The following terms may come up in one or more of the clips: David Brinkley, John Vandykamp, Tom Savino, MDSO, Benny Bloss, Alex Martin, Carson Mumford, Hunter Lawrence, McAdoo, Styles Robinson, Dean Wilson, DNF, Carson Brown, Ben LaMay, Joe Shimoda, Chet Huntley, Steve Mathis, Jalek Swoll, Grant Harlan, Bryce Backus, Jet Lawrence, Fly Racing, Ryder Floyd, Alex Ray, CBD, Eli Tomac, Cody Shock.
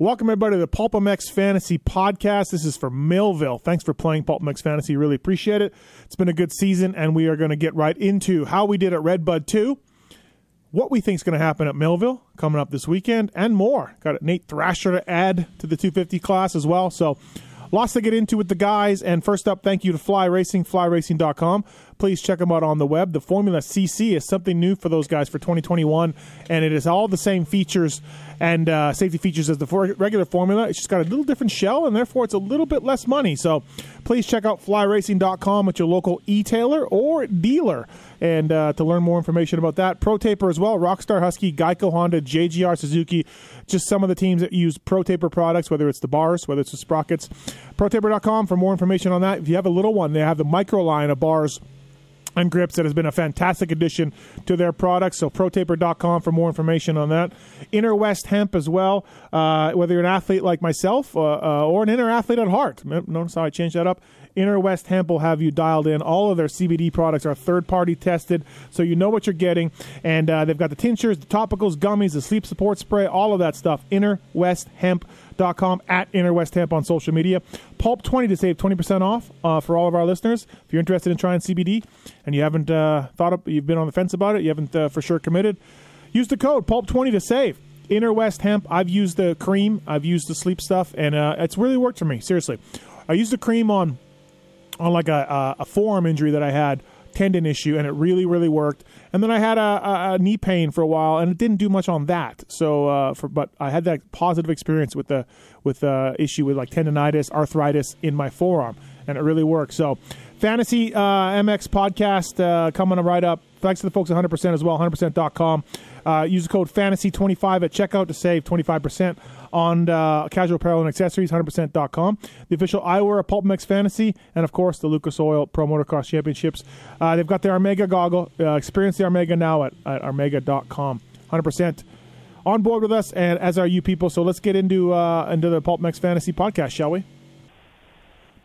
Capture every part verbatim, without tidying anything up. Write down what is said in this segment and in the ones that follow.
Welcome, everybody, to the PulpMX Fantasy Podcast. This is from Millville. Thanks for playing PulpMX Fantasy. Really appreciate it. It's been a good season, and we are going to get right into how we did at Red Bud two, what we think is going to happen at Millville coming up this weekend, and more. Got Nate Thrasher to add to the two fifty class as well. So lots to get into with the guys. And first up, thank you to Fly Racing, fly racing dot com. Please check them out on the web. The Formula C C is something new for those guys for twenty twenty-one, and it is all the same features and uh, safety features as the for- regular Formula. It's just got a little different shell, and therefore it's a little bit less money. So please check out fly racing dot com at your local e-tailer or dealer, and uh, to learn more information about that. Pro Taper as well, Rockstar Husky, Geico Honda, J G R Suzuki, just some of the teams that use Pro Taper products, whether it's the bars, whether it's the sprockets. pro taper dot com for more information on that. If you have a little one, they have the micro line of bars and grips that has been a fantastic addition to their products. So pro taper dot com for more information on that. Inner West Hemp as well. Uh, whether you're an athlete like myself uh, uh, or an inner athlete at heart. Notice how I changed that up. Inner West Hemp will have you dialed in. All of their C B D products are third-party tested, so you know what you're getting. And uh, they've got the tinctures, the topicals, gummies, the sleep support spray, all of that stuff. inner west hemp dot com, at Inner West Hemp on social media. Pulp twenty to save twenty percent off uh, for all of our listeners. If you're interested in trying C B D and you haven't uh, thought up, you've been on the fence about it, you haven't uh, for sure committed, use the code pulp twenty to save. Inner West Hemp. I've used the cream. I've used the sleep stuff, and uh, it's really worked for me, seriously. I used the cream on on like a, a, a forearm injury that I had, tendon issue, and it really, really worked. And then I had a, a, a knee pain for a while, and it didn't do much on that. So, uh, for, but I had that positive experience with the with uh, issue with like tendonitis, arthritis in my forearm, and it really worked. So, Fantasy uh, M X podcast uh, coming right up. Thanks to the folks at one hundred percent as well, one hundred percent dot com. Uh, use the code fantasy twenty-five at checkout to save twenty-five percent on uh, casual apparel and accessories, one hundred percent dot com. The official eyewear of PulpMX Fantasy, and, of course, the Lucas Oil Pro Motocross Championships. Uh, they've got their Armega goggle. Uh, experience the Armega now at, at armega dot com. one hundred percent on board with us, and as are you people. So let's get into, uh, into the PulpMX Fantasy podcast, shall we?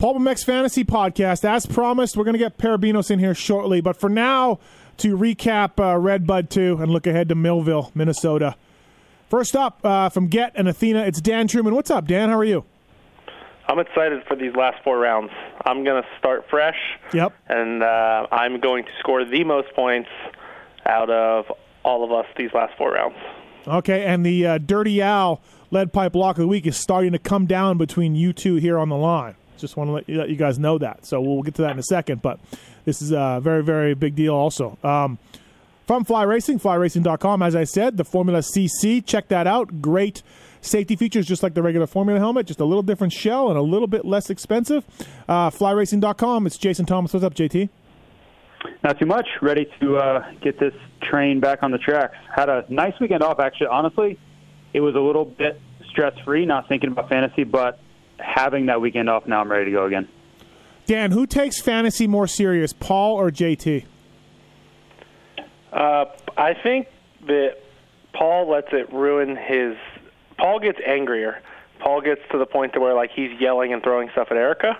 PulpMX Fantasy Podcast. As promised, we're going to get Parabinos in here shortly, but for now, to recap uh, Red Bud two and look ahead to Millville, Minnesota. First up, uh, from Get and Athena, it's Dan Truman. What's up, Dan? How are you? I'm excited for these last four rounds. I'm going to start fresh. Yep. And uh, I'm going to score the most points out of all of us these last four rounds. Okay, and the uh, Dirty Al lead pipe lock of the week is starting to come down between you two here on the line. Just want to let you, let you guys know that. So we'll get to that in a second, but this is a very, very big deal also. Um, from Fly Racing, fly racing dot com, as I said, the Formula C C, check that out. Great safety features, just like the regular Formula helmet, just a little different shell and a little bit less expensive. Uh, fly racing dot com, it's Jason Thomas. What's up, J T? Not too much. Ready to uh, get this train back on the tracks. Had a nice weekend off, actually. Honestly, it was a little bit stress-free, not thinking about fantasy, but having that weekend off now, I'm ready to go again. Dan, who takes fantasy more serious, Paul or J T? Uh, I think that Paul lets it ruin his – Paul gets angrier. Paul gets to the point to where, like, he's yelling and throwing stuff at Erica,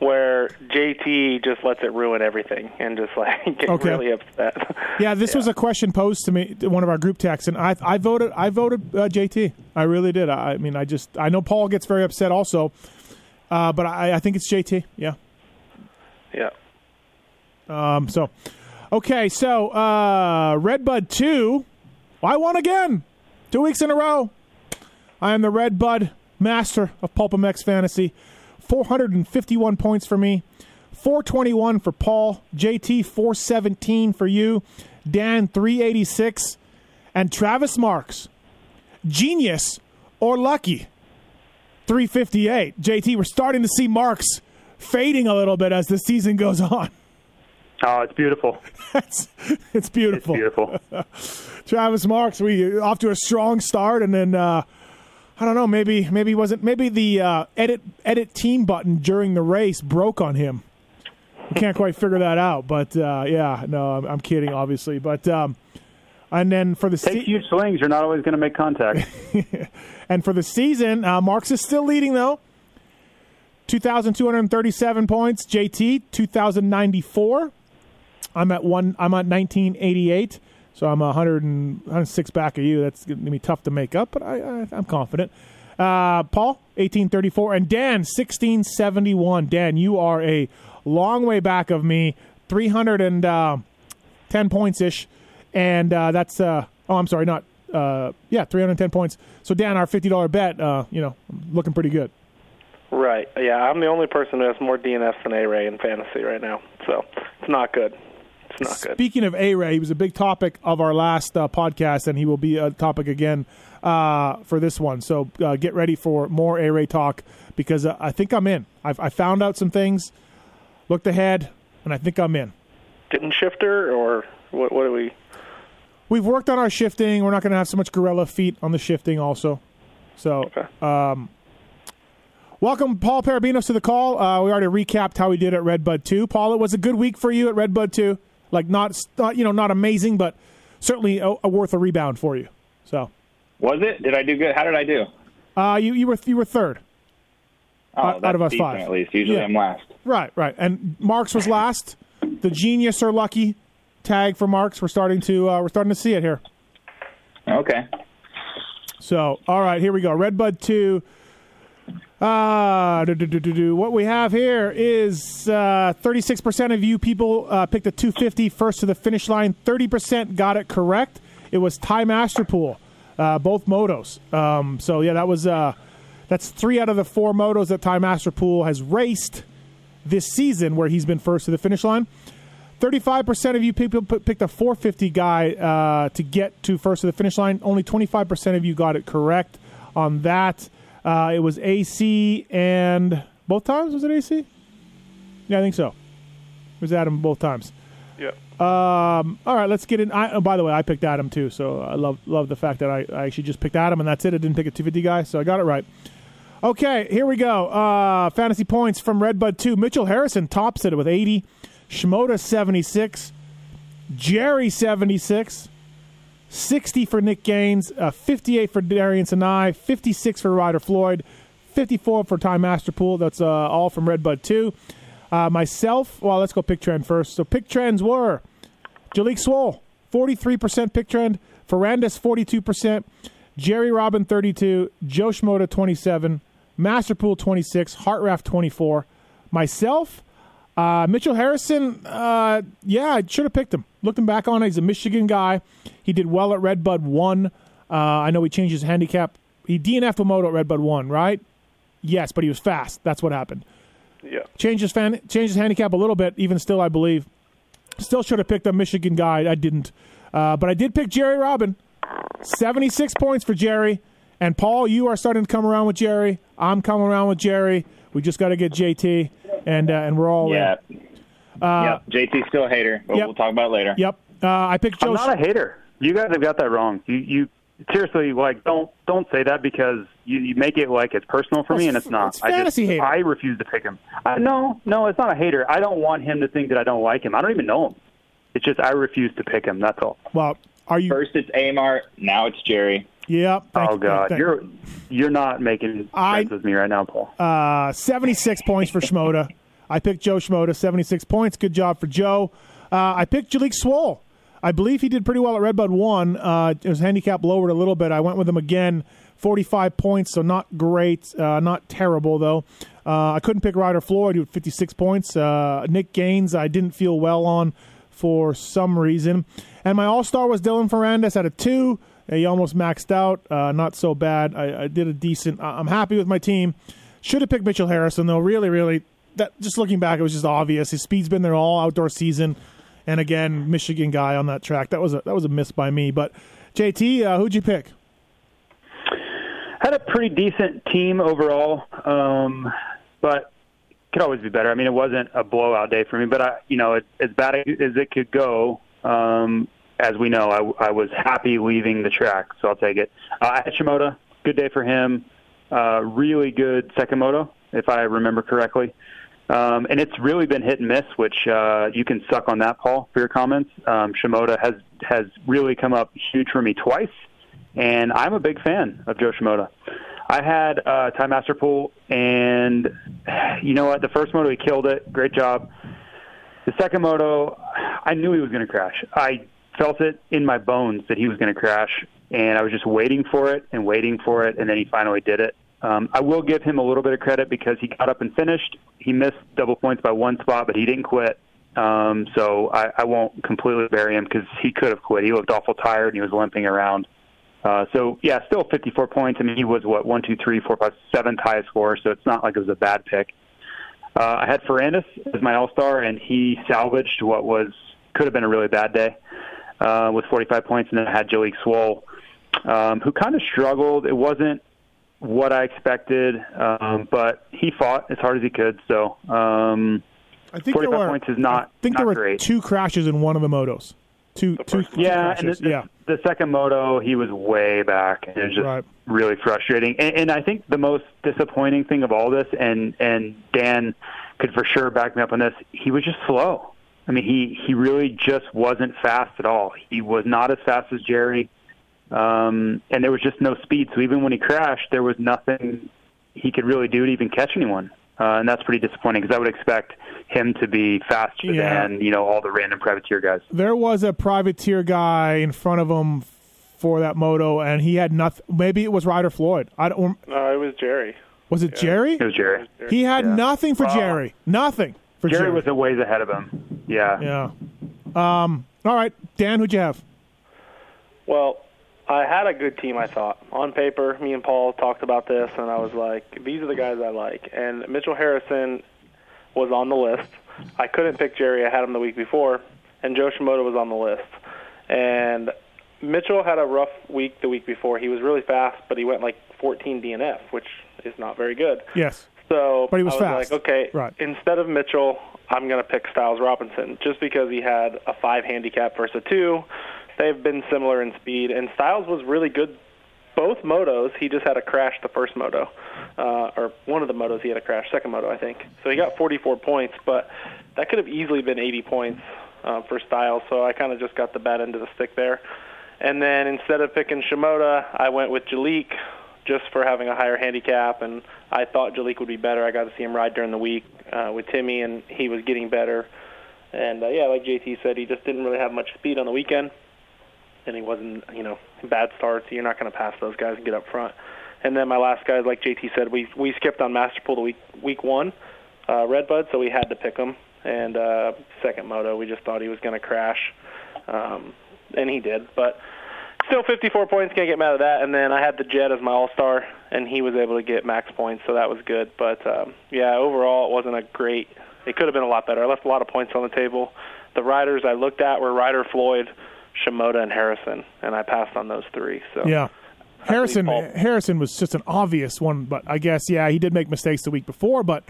where J T just lets it ruin everything and just, like, gets okay. really upset. Yeah, this yeah. was a question posed to me, one of our group texts, and I I voted I voted uh, J T. I really did. I, I mean, I just – I know Paul gets very upset also, uh, but I, I think it's J T, yeah. Yeah. Um, so, okay, so uh, Red Bud two, I won again, two weeks in a row. I am the Red Bud master of PulpMX Fantasy. four hundred fifty-one points for me, four twenty-one for Paul, J T four seventeen for you, Dan three eighty-six, and Travis Marks, genius or lucky, three fifty-eight. J T, we're starting to see Marks fading a little bit as the season goes on. Oh, it's beautiful. it's, it's beautiful. It's beautiful. Travis Marks, we off to a strong start, and then uh, I don't know, maybe maybe wasn't maybe the uh, edit edit team button during the race broke on him. We can't quite figure that out, but uh, yeah, no, I'm, I'm kidding, obviously, but um, and then for the take se- huge swings, you're not always going to make contact. And for the season, uh, Marks is still leading though. two thousand two hundred thirty-seven points, J T two thousand ninety-four. I'm at one. I'm at nineteen eighty-eight, so I'm one hundred and one hundred six back of you. That's going to be tough to make up, but I, I, I'm confident. Uh, Paul, eighteen thirty-four. And Dan, sixteen seventy-one. Dan, you are a long way back of me, three hundred ten points-ish. And uh, that's uh, – oh, I'm sorry, not uh, – yeah, three hundred ten points. So, Dan, our fifty dollar bet, uh, you know, looking pretty good. Right. Yeah, I'm the only person who has more D N Fs than A-Ray in fantasy right now. So, it's not good. It's not Speaking good. Speaking of A-Ray, he was a big topic of our last uh, podcast, and he will be a topic again uh, for this one. So, uh, get ready for more A-Ray talk because uh, I think I'm in. I've, I found out some things, looked ahead, and I think I'm in. Didn't shifter or what, what are we? We've worked on our shifting. We're not going to have so much gorilla feet on the shifting also. So, okay. um Welcome, Paul Parabinos, to the call. Uh, we already recapped how we did at Red Bud two. Paul, it was a good week for you at Red Bud two. Like, not, not you know, not amazing, but certainly a, a worth a rebound for you. So, was it? Did I do good? How did I do? Uh, you, you were you were third oh, out, that's out of us decent, five. At least usually yeah. I'm last. Right, right. And Marks was last. The genius or lucky tag for Marks. We're starting to uh, we're starting to see it here. Okay. So, all right, here we go. Red Bud two. Uh, do, do, do, do, do. What we have here is uh, thirty-six percent of you people uh, picked the two fifty first to the finish line. thirty percent got it correct. It was Ty Masterpool, uh, both motos. Um, so, yeah, that was uh, that's three out of the four motos that Ty Masterpool has raced this season where he's been first to the finish line. thirty-five percent of you people picked a four fifty guy uh, to get to first to the finish line. Only twenty-five percent of you got it correct on that. Uh, it was A C and both times? Was it A C? Yeah, I think so. It was Adam both times. Yeah. Um, all right, let's get in. I, oh, by the way, I picked Adam too, so I love love the fact that I, I actually just picked Adam, and that's it. I didn't pick a two fifty guy, so I got it right. Okay, here we go. Uh, fantasy points from Red Bud two. Mitchell Harrison tops it with eighty. Shimoda, seventy-six. Jerry, seventy-six. sixty for Nick Gaines, uh, fifty-eight for Darian Sinai, fifty-six for Ryder Floyd, fifty-four for Ty Masterpool. That's uh, all from Red Bud two. Uh, myself, well, let's go pick trend first. So pick trends were Jalik Swole, forty-three percent pick trend, Ferrandis, forty-two percent, Jerry Robin, thirty-two, Joe Shimoda, twenty-seven, Masterpool, twenty-six, Hartraff, twenty-four. Myself, Uh, Mitchell Harrison, uh, yeah, I should have picked him. Looked him back on. He's a Michigan guy. He did well at Red Bud one. Uh, I know he changed his handicap. He D N F'd a moto at Red Bud one, right? Yes, but he was fast. That's what happened. Yeah. Changed his, fan- changed his handicap a little bit, even still, I believe. Still should have picked a Michigan guy. I didn't. Uh, but I did pick Jerry Robin. seventy-six points for Jerry. And, Paul, you are starting to come around with Jerry. I'm coming around with Jerry. We just got to get J T, and uh, and we're all yeah. in. Uh, yep. J T's still a hater, but yep. we'll talk about it later. Yep. Uh, I picked Joe. I'm not a hater. You guys have got that wrong. You you seriously like don't don't say that because you, you make it like it's personal for oh, me, and it's not. It's fantasy I just, hater. I refuse to pick him. I, no, no, it's not a hater. I don't want him to think that I don't like him. I don't even know him. It's just I refuse to pick him. That's all. Well, are you first? It's Amar. Now it's Jerry. Yep. Oh, God. You. You're you're not making sense with me right now, Paul. Uh, seventy-six points for Shimoda. I picked Joe Shimoda, seventy-six points. Good job for Joe. Uh, I picked Jalik Swole. I believe he did pretty well at Red Bud one. Uh, his handicap lowered a little bit. I went with him again, forty-five points, so not great, uh, not terrible, though. Uh, I couldn't pick Ryder Floyd, who had fifty-six points. Uh, Nick Gaines, I didn't feel well on for some reason. And my all-star was Dylan Ferrandis at a two. He almost maxed out. Uh, not so bad. I, I did a decent. I'm happy with my team. Should have picked Mitchell Harrison, though. Really, really. That, just looking back, it was just obvious. His speed's been there all outdoor season. And again, Michigan guy on that track. That was a that was a miss by me. But, J T, uh, who'd you pick? Had a pretty decent team overall, um, but could always be better. I mean, it wasn't a blowout day for me, but I, you know, it, as bad as it could go. Um, As we know, I, I was happy leaving the track, so I'll take it. Uh, Shimoda, good day for him. Uh, really good second moto, if I remember correctly. Um, and it's really been hit and miss, which uh, you can suck on that, Paul, for your comments. Um, Shimoda has, has really come up huge for me twice, and I'm a big fan of Joe Shimoda. I had uh, Ty Masterpool, and you know what? The first moto, he killed it. Great job. The second moto, I knew he was going to crash. I felt it in my bones that he was going to crash, and I was just waiting for it and waiting for it, and then he finally did it. Um, I will give him a little bit of credit because he got up and finished. He missed double points by one spot, but he didn't quit. Um, so I, I won't completely bury him because he could have quit. He looked awful tired, and he was limping around. Uh, so, yeah, still fifty-four points. I mean, he was, what, one, two, three, four, five, seventh highest score, so it's not like it was a bad pick. Uh, I had Ferrandis as my all-star, and he salvaged what was could have been a really bad day uh, with forty-five points, and then I had Joey Swole, um, who kind of struggled. It wasn't what I expected, um, but he fought as hard as he could, so um, I think forty-five were, points is not I think not there were great. Two crashes in one of the motos. Two, two, yeah, two and the, yeah. The, the second moto, he was way back. It was just right. really frustrating. And, and I think the most disappointing thing of all this, and, and Dan could for sure back me up on this, he was just slow. I mean, he, he really just wasn't fast at all. He was not as fast as Jerry, um, and there was just no speed. So even when he crashed, there was nothing he could really do to even catch anyone. Uh, and that's pretty disappointing because I would expect him to be faster yeah. than, you know, all the random privateer guys. There was a privateer guy in front of him for that moto, and he had nothing. Maybe it was Ryder Floyd. I don't. No, it was Jerry. Was it yeah. Jerry? It was Jerry. He had yeah. nothing for uh, Jerry. Nothing for Jerry. Jerry was a ways ahead of him. Yeah. Yeah. Um, all right, Dan, who'd you have? Well, I had a good team, I thought. On paper, me and Paul talked about this, and I was like, these are the guys I like. And Mitchell Harrison was on the list. I couldn't pick Jerry. I had him the week before, and Joe Shimoda was on the list. And Mitchell had a rough week the week before. He was really fast, but he went like fourteen D N F, which is not very good. Yes. So but he was I was fast. Like, okay, right. Instead of Mitchell, I'm going to pick Styles Robinson just because he had a five handicap versus a two. They've been similar in speed, and Styles was really good both motos. He just had a crash the first moto, uh, or one of the motos he had a crash, second moto, I think. So he got forty-four points, but that could have easily been eighty points uh, for Styles, so I kind of just got the bad end of the stick there. And then instead of picking Shimoda, I went with Jalik just for having a higher handicap, and I thought Jalik would be better. I got to see him ride during the week uh, with Timmy, and he was getting better. And, uh, yeah, like J T said, he just didn't really have much speed on the weekend. And he wasn't, you know, bad starts. You're not going to pass those guys and get up front. And then my last guys, like J T said, we we skipped on Masterpool the week week one, uh, Red Bud, so we had to pick him. And uh, second moto, we just thought he was going to crash, um, and he did. But still, fifty-four points, can't get mad at that. And then I had the Jet as my all-star, and he was able to get max points, so that was good. But um, yeah, overall, it wasn't a great. It could have been a lot better. I left a lot of points on the table. The riders I looked at were Ryder Floyd, Shimoda, and Harrison, and I passed on those three. So yeah, Harrison Harrison was just an obvious one, but I guess yeah, he did make mistakes the week before. But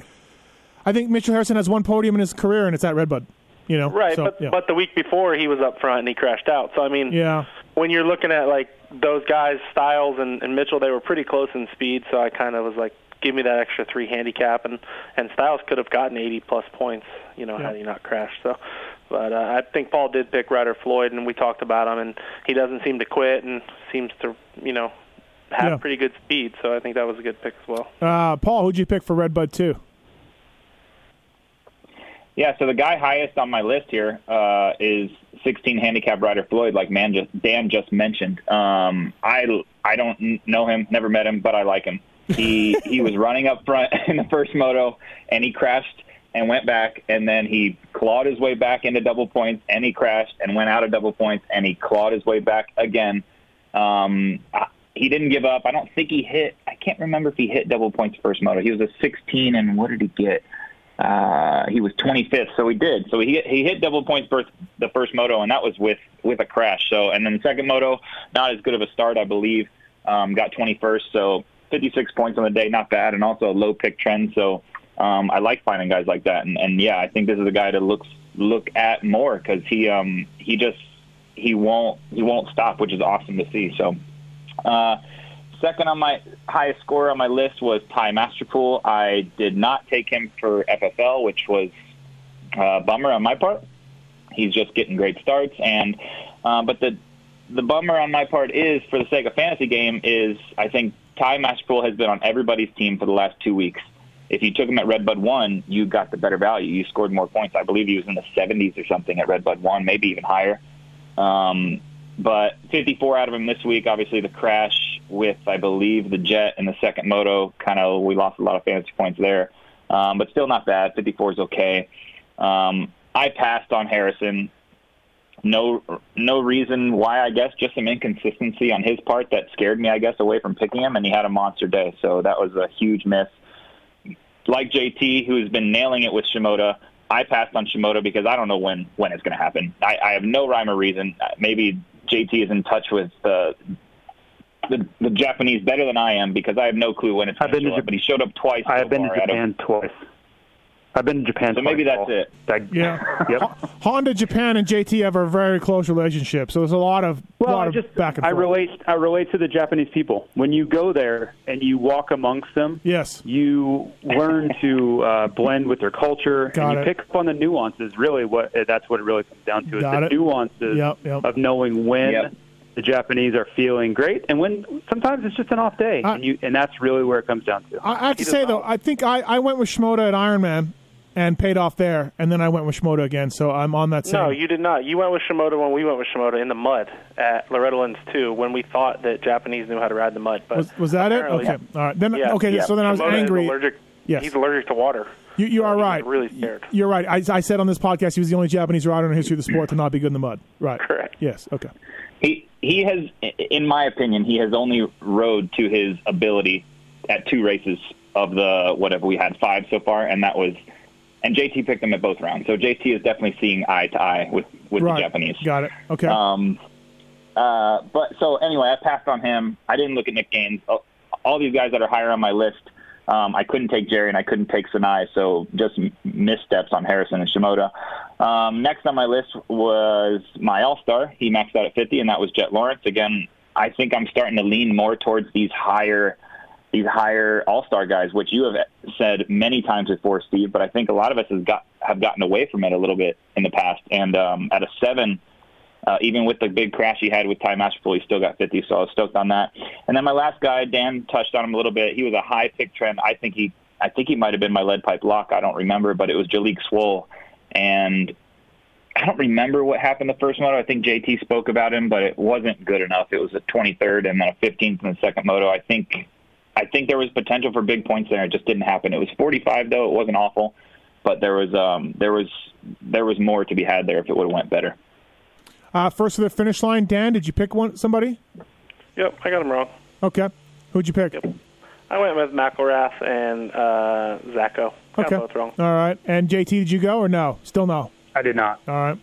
I think Mitchell Harrison has one podium in his career, and it's at Red Bud. You know, right? So, but, yeah. but the week before he was up front and he crashed out. So I mean, yeah. when you're looking at like those guys, Styles and, and Mitchell, they were pretty close in speed. So I kind of was like, give me that extra three handicap, and, and Styles could have gotten eighty plus points, you know, yeah. had he not crashed. So. But uh, I think Paul did pick Ryder Floyd, and we talked about him, and he doesn't seem to quit and seems to, you know, have yeah. pretty good speed. So I think that was a good pick as well. Uh, Paul, who'd you pick for Red Bud too? Yeah, so the guy highest on my list here uh, is sixteen handicap Ryder Floyd, like man just, Dan just mentioned. Um, I, I don't know him, never met him, but I like him. He he was running up front in the first moto, and he crashed and went back, and then he clawed his way back into double points, and he crashed and went out of double points, and he clawed his way back again. Um, I, he didn't give up. I don't think he hit. I can't remember if he hit double points first moto. He was a sixteen, and what did he get? Uh, he was twenty-fifth, so he did. So he he hit double points first, the first moto, and that was with, with a crash. So and then the second moto, not as good of a start, I believe, um, got twenty-first, so fifty-six points on the day, not bad, and also a low pick trend, so Um, I like finding guys like that, and, and yeah, I think this is a guy to look look at more because he um, he just he won't he won't stop, which is awesome to see. So, uh, second on my highest score on my list was Ty Masterpool. I did not take him for F F L, which was a bummer on my part. He's just getting great starts, and uh, but the the bummer on my part is for the sake of fantasy game is I think Ty Masterpool has been on everybody's team for the last two weeks. If you took him at Red Bud one, you got the better value. You scored more points. I believe he was in the seventies or something at Red Bud one, maybe even higher. Um, But fifty-four out of him this week. Obviously, the crash with, I believe, the jet and the second moto, kind of we lost a lot of fantasy points there. Um, but still not bad. fifty-four is okay. Um, I passed on Harrison. No no reason why, I guess. Just some inconsistency on his part that scared me, I guess, away from picking him, and he had a monster day. So that was a huge miss. Like J T, who has been nailing it with Shimoda, I passed on Shimoda because I don't know when, when it's going to happen. I, I have no rhyme or reason. Maybe J T is in touch with the, the, the Japanese better than I am because I have no clue when it's going to show up. But he showed up twice. I've been to Japan twice. I've been to Japan. So maybe that's it. Yeah. Yep. Honda, Japan, and J T have a very close relationship. So there's a lot of, well, lot I just, of back and forth. I relate, I relate to the Japanese people. When you go there and you walk amongst them, yes, you learn to uh, blend with their culture. Got and you it. Pick up on the nuances. Really, what that's what it really comes down to is Got the it. nuances yep, yep. of knowing when yep. the Japanese are feeling great, and when sometimes it's just an off day, I, and you and that's really where it comes down to. I, I have to say, though, I think I, I went with Shimoda at Ironman. And paid off there, and then I went with Shimoda again, so I'm on that same. No, you did not. You went with Shimoda when we went with Shimoda in the mud at Lorettolands two when we thought that Japanese knew how to ride the mud. But was, was that it? Okay. All right. Then, yeah, okay, yeah. So then Shimoda I was angry. Allergic, yes. He's allergic to water. You, you so are right. Really scared. You're right. I, I said on this podcast he was the only Japanese rider in the history of the sport to not be good in the mud. Right. Correct. Yes, okay. He, he has, in my opinion, he has only rode to his ability at two races of the whatever we had five so far, and that was – and J T picked them at both rounds. So J T is definitely seeing eye to eye with, with right. the Japanese. Got it. Okay. Um, uh, but so anyway, I passed on him. I didn't look at Nick Gaines. All, all these guys that are higher on my list, um, I couldn't take Jerry and I couldn't take Sinai. So just missteps on Harrison and Shimoda. Um, next on my list was my all-star. He maxed out at fifty, and that was Jet Lawrence. Again, I think I'm starting to lean more towards these higher these higher all-star guys, which you have said many times before, Steve, but I think a lot of us has got, have gotten away from it a little bit in the past. And um, at a seven, uh, even with the big crash he had with Ty Masterpool, he still got fifty, so I was stoked on that. And then my last guy, Dan, touched on him a little bit. He was a high pick trend. I think he I think he might have been my lead pipe lock. I don't remember, but it was Jalik Swole. And I don't remember what happened the first moto. I think J T spoke about him, but it wasn't good enough. It was a twenty-third and then a fifteenth in the second moto. I think... I think there was potential for big points there. It just didn't happen. It was forty-five, though. It wasn't awful, but there was um, there was there was more to be had there if it would have went better. Uh, first to the finish line, Dan. Did you pick one somebody? Yep, I got him wrong. Okay, who'd you pick? Yep. I went with McElrath and uh, Zacco. Got okay, both wrong. All right. And J T, did you go or no? Still no. I did not. All right.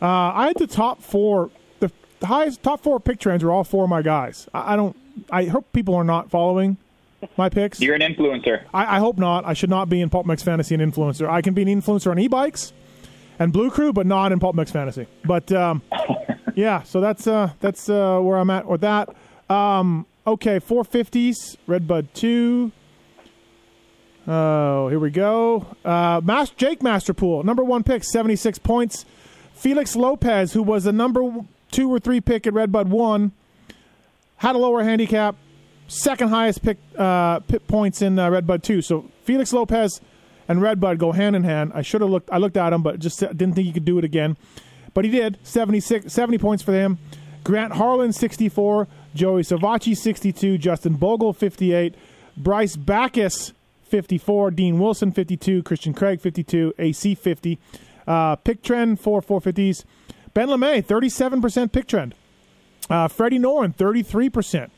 Uh, I had the top four. The highest top four pick trends were all four of my guys. I, I don't. I hope people are not following my picks. You're an influencer. I, I hope not. I should not be in PulpMX Fantasy an influencer. I can be an influencer on e-bikes and Blue Crew, but not in PulpMX Fantasy. But, um, yeah, so that's uh, that's uh, where I'm at with that. Um, okay, four fifties, Red Bud two. Oh, here we go. Uh, Mas- Jake Masterpool, number one pick, seventy-six points. Felix Lopez, who was the number two or three pick at Red Bud one, had a lower handicap, second highest pick, uh, pick points in uh, Red Bud two. So Felix Lopez and Red Bud go hand in hand. I should have looked. I looked at him, but just didn't think he could do it again. But he did. seventy-six, seventy points for him. Grant Harlan sixty-four, Joey Savatgy sixty-two, Justin Bogle fifty-eight, Bryce Backus fifty-four, Dean Wilson fifty-two, Christian Craig fifty-two, A C fifty, uh, pick trend four four fifties. Ben LaMay thirty-seven percent pick trend. Uh, Freddie Noren, thirty-three percent.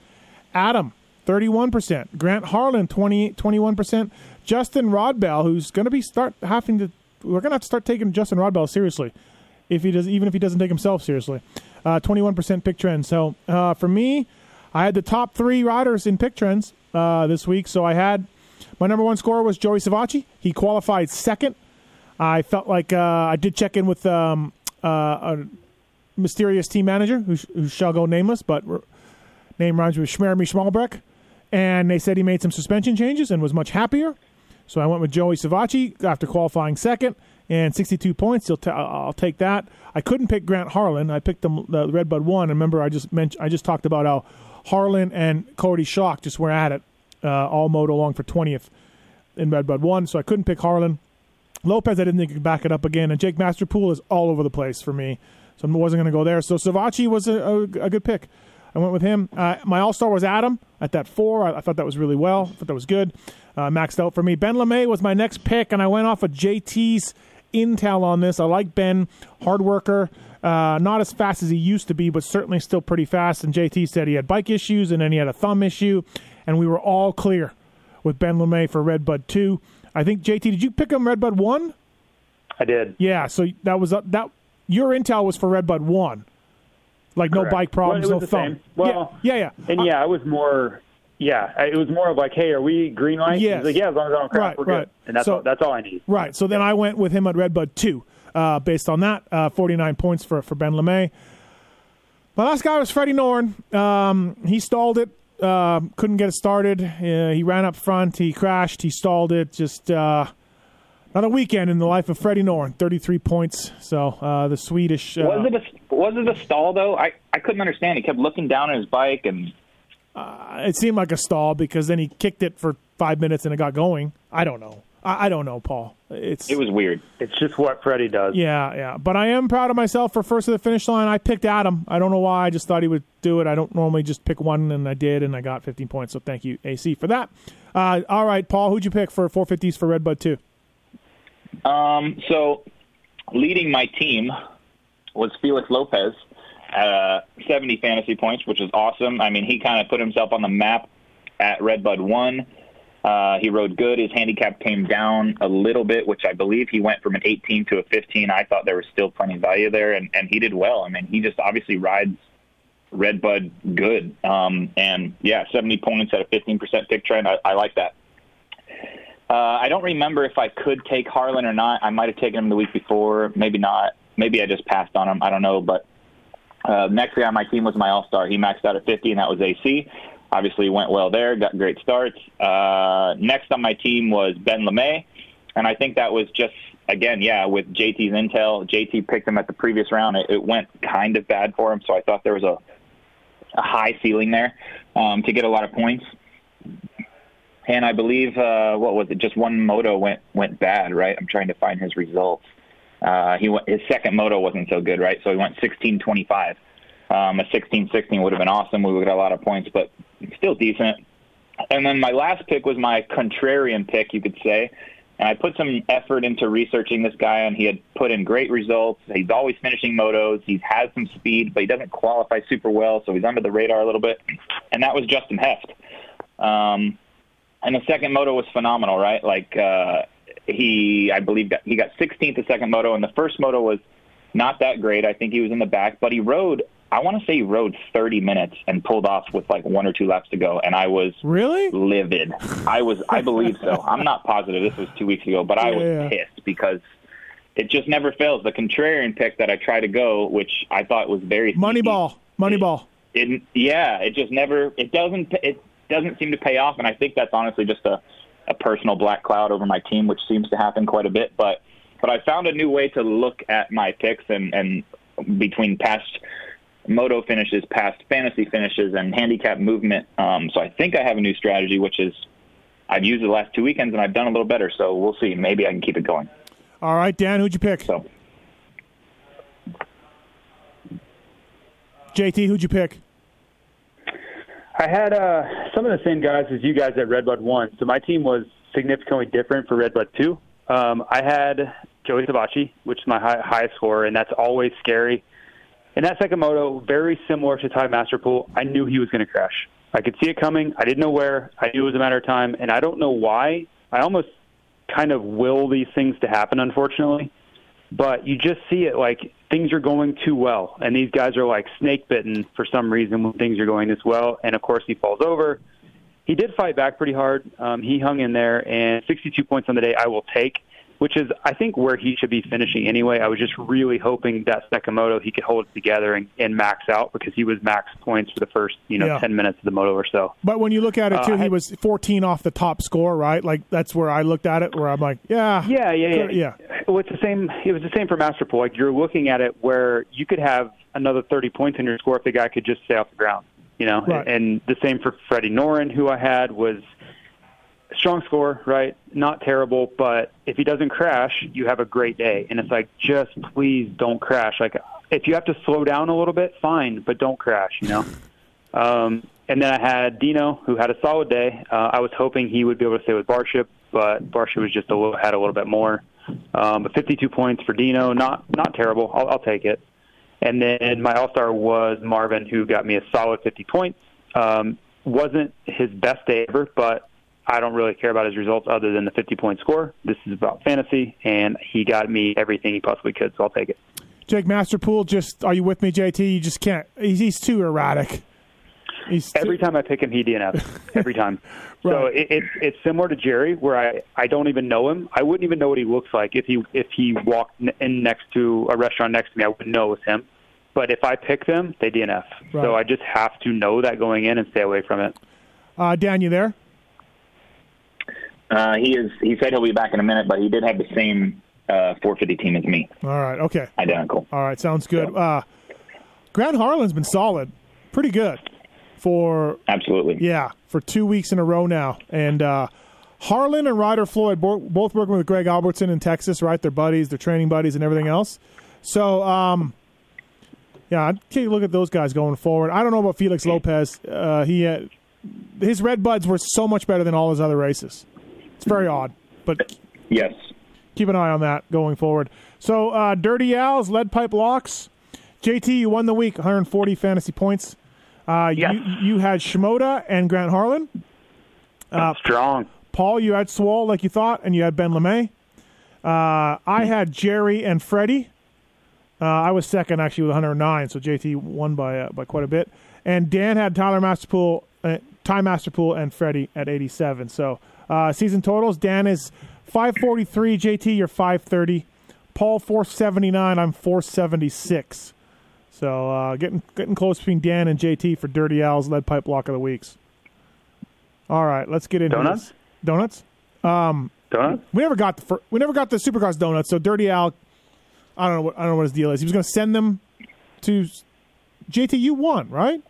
Adam, thirty-one percent. Grant Harlan, twenty-one percent. Justin Rodbell, who's going to be start having to, we're going to have to start taking Justin Rodbell seriously, if he does, even if he doesn't take himself seriously. Uh, twenty-one percent pick trend. So uh, for me, I had the top three riders in pick trends uh, this week. So I had my number one scorer was Joey Savatgy. He qualified second. I felt like uh, I did check in with um, uh, a. mysterious team manager who, sh- who shall go nameless, but re- name rhymes with Schmermi Schmalbreck, and they said he made some suspension changes and was much happier. So I went with Joey Savatgy after qualifying second and sixty-two points. He'll t- I'll take that. I couldn't pick Grant Harlan. I picked the uh, Red Bud one. And remember, I just mentioned I just talked about how Harlan and Cody Shock just were at it uh, all mode along for twentieth in Red Bud one. So I couldn't pick Harlan. Lopez, I didn't think could back it up again, and Jake Masterpool is all over the place for me. so I wasn't going to go there. So Savatgy was a, a, a good pick. I went with him. Uh, my all-star was Adam at that four. I, I thought that was really well. I thought that was good. Uh, maxed out for me. Ben LaMay was my next pick, and I went off of J T's intel on this. I like Ben, hard worker, uh, not as fast as he used to be, but certainly still pretty fast. And J T said he had bike issues, and then he had a thumb issue, and we were all clear with Ben LaMay for Red Bud two. I think, J T, did you pick him Red Bud one? I did. Yeah, so that was uh, that. Your intel was for Red Bud one. Like, no Correct. bike problems, well, no thumb. Same. Well, yeah, yeah, yeah. And, yeah, I was more, yeah, it was more of like, hey, are we green light? Yes. He's like, yeah, as long as I don't crash, right, we're right. good. And that's, so, all, that's all I need. Right. So then yeah. I went with him at Red Bud two uh, based on that. Uh, forty-nine points for, for Ben LaMay. My last guy was Freddie Noren. Um, he stalled it. Uh, couldn't get it started. Uh, he ran up front. He crashed. He stalled it. Just uh, another weekend in the life of Freddie Noren. thirty-three points. So uh, the Swedish. Uh, was it a was it a stall though? I, I couldn't understand. He kept looking down at his bike, and uh, it seemed like a stall because then he kicked it for five minutes and it got going. I don't know. I, I don't know, Paul. It's it was weird. It's just what Freddie does. Yeah, yeah. But I am proud of myself for first of the finish line. I picked Adam. I don't know why. I just thought he would do it. I don't normally just pick one, and I did, and I got fifteen points. So thank you, A C, for that. Uh, all right, Paul, who'd you pick for four fifties for Red Bud two? Um, so leading my team was Felix Lopez, uh, seventy fantasy points, which is awesome. I mean, he kind of put himself on the map at Red Bud one. Uh, he rode good. His handicap came down a little bit, which I believe he went from an eighteen to a fifteen. I thought there was still plenty of value there, and, and he did well. I mean, he just obviously rides Red Bud good. Um, and, yeah, seventy points at a fifteen percent pick trend. I, I like that. Uh, I don't remember if I could take Harlan or not. I might have taken him the week before. Maybe not. Maybe I just passed on him. I don't know. But uh, next guy on my team was my all-star. He maxed out at fifty, and that was A C. Obviously went well there, got great starts. Uh, next on my team was Ben LaMay, and I think that was just, again, yeah, with J T's intel. J T picked him at the previous round. It, it went kind of bad for him, so I thought there was a, a high ceiling there um, to get a lot of points. And I believe, uh, what was it, just one moto went, went bad, right? I'm trying to find his results. Uh, he went, his second moto wasn't so good, right? So he went sixteen twenty-five. Um, a sixteen sixteen would have been awesome. We would have got a lot of points, but still decent. And then my last pick was my contrarian pick, you could say. And I put some effort into researching this guy, and he had put in great results. He's always finishing motos. He's had some speed, but he doesn't qualify super well, so he's under the radar a little bit. And that was Justin Heft. Um, and the second moto was phenomenal, right? Like uh, he, I believe, got, he got sixteenth the second moto, and the first moto was not that great. I think he was in the back, but he rode. I want to say he rode thirty minutes and pulled off with like one or two laps to go, and I was really livid. I was, I believe so. I'm not positive. This was two weeks ago, but I yeah, was yeah. pissed because it just never fails. The contrarian pick that I try to go, which I thought was very Moneyball, Moneyball. It, it, yeah, it just never. It doesn't. It doesn't seem to pay off, and I think that's honestly just a, a personal black cloud over my team, which seems to happen quite a bit. But but I found a new way to look at my picks and and between past. Moto finishes, past fantasy finishes, and handicap movement. Um, so I think I have a new strategy, which is I've used the last two weekends, and I've done a little better. So we'll see. Maybe I can keep it going. All right, Dan, who'd you pick? So, J T, who'd you pick? I had uh, some of the same guys as you guys at Red Bud one. So my team was significantly different for Red Bud two. Um, I had Joey Savatgy, which is my high, highest scorer, and that's always scary. And that second moto, very similar to Ty Masterpool, I knew he was going to crash. I could see it coming. I didn't know where. I knew it was a matter of time, and I don't know why. I almost kind of will these things to happen, unfortunately. But you just see it like things are going too well, and these guys are like snake-bitten for some reason when things are going this well. And, of course, he falls over. He did fight back pretty hard. Um, he hung in there, and sixty-two points on the day I will take. Which is, I think, where he should be finishing anyway. I was just really hoping that second moto he could hold it together and, and max out because he was max points for the first, you know, yeah. ten minutes of the moto or so. But when you look at it too, uh, he had, was fourteen off the top score, right? Like that's where I looked at it, where I'm like, yeah, yeah, yeah, yeah. yeah. Well, it's the same. It was the same for Masterpool. Like you're looking at it where you could have another thirty points in your score if the guy could just stay off the ground, you know. Right. And, and the same for Freddie Noren, who I had was. Strong score, right? Not terrible, but if he doesn't crash, you have a great day. And it's like, just please don't crash. Like, if you have to slow down a little bit, fine, but don't crash, you know. Um, and then I had Dino, who had a solid day. Uh, I was hoping he would be able to stay with Barship, but Barship was just a little, had a little bit more. Um, but fifty-two points for Dino, not not terrible. I'll, I'll take it. And then my all-star was Marvin, who got me a solid fifty points. Um, wasn't his best day ever, but I don't really care about his results other than the fifty-point score. This is about fantasy, and he got me everything he possibly could, so I'll take it. Jake Masterpool, just are you with me, J T? You just can't. He's, he's too erratic. He's Every too... time I pick him, he D N Fs. Every time. Right. So it, it, it's similar to Jerry, where I, I don't even know him. I wouldn't even know what he looks like. If he if he walked in next to a restaurant next to me, I wouldn't know it was him. But if I pick them, they D N F. Right. So I just have to know that going in and stay away from it. Uh, Dan, you there? Uh, he is. He said he'll be back in a minute, but he did have the same uh, four fifty team as me. All right, okay. Identical. All right, sounds good. Uh, Grant Harlan's been solid, pretty good for absolutely. Yeah, for two weeks in a row now. And uh, Harlan and Ryder Floyd bo- both working with Greg Albertson in Texas, right? They're buddies, they're training buddies, and everything else. So, um, yeah, I'd take a look at those guys going forward. I don't know about Felix Lopez. Uh, he had, his Red Buds were so much better than all his other races. It's very odd, but yes, keep an eye on that going forward. So, uh, Dirty Al's, Lead Pipe Locks. J T, you won the week, one hundred forty fantasy points. Uh, yes. you, you had Shimoda and Grant Harlan. Uh, strong. Paul, you had Swole like you thought, and you had Ben LaMay. Uh, I had Jerry and Freddie. Uh, I was second, actually, with one hundred nine, so J T won by uh, by quite a bit. And Dan had Tyler Masterpool, uh, Ty Masterpool and Freddie at eighty-seven, so... Uh, season totals, Dan is five forty-three, J T, you're five thirty, Paul four seventy-nine, I'm four seventy-six. So uh, getting getting close between Dan and J T for Dirty Al's Lead Pipe Lock of the Weeks. All right, let's get into donuts. This. Donuts. Um, donuts. We never got the fir- we never got the Supercross donuts. So Dirty Al, I don't know what I don't know what his deal is. He was going to send them to J T. You won, right?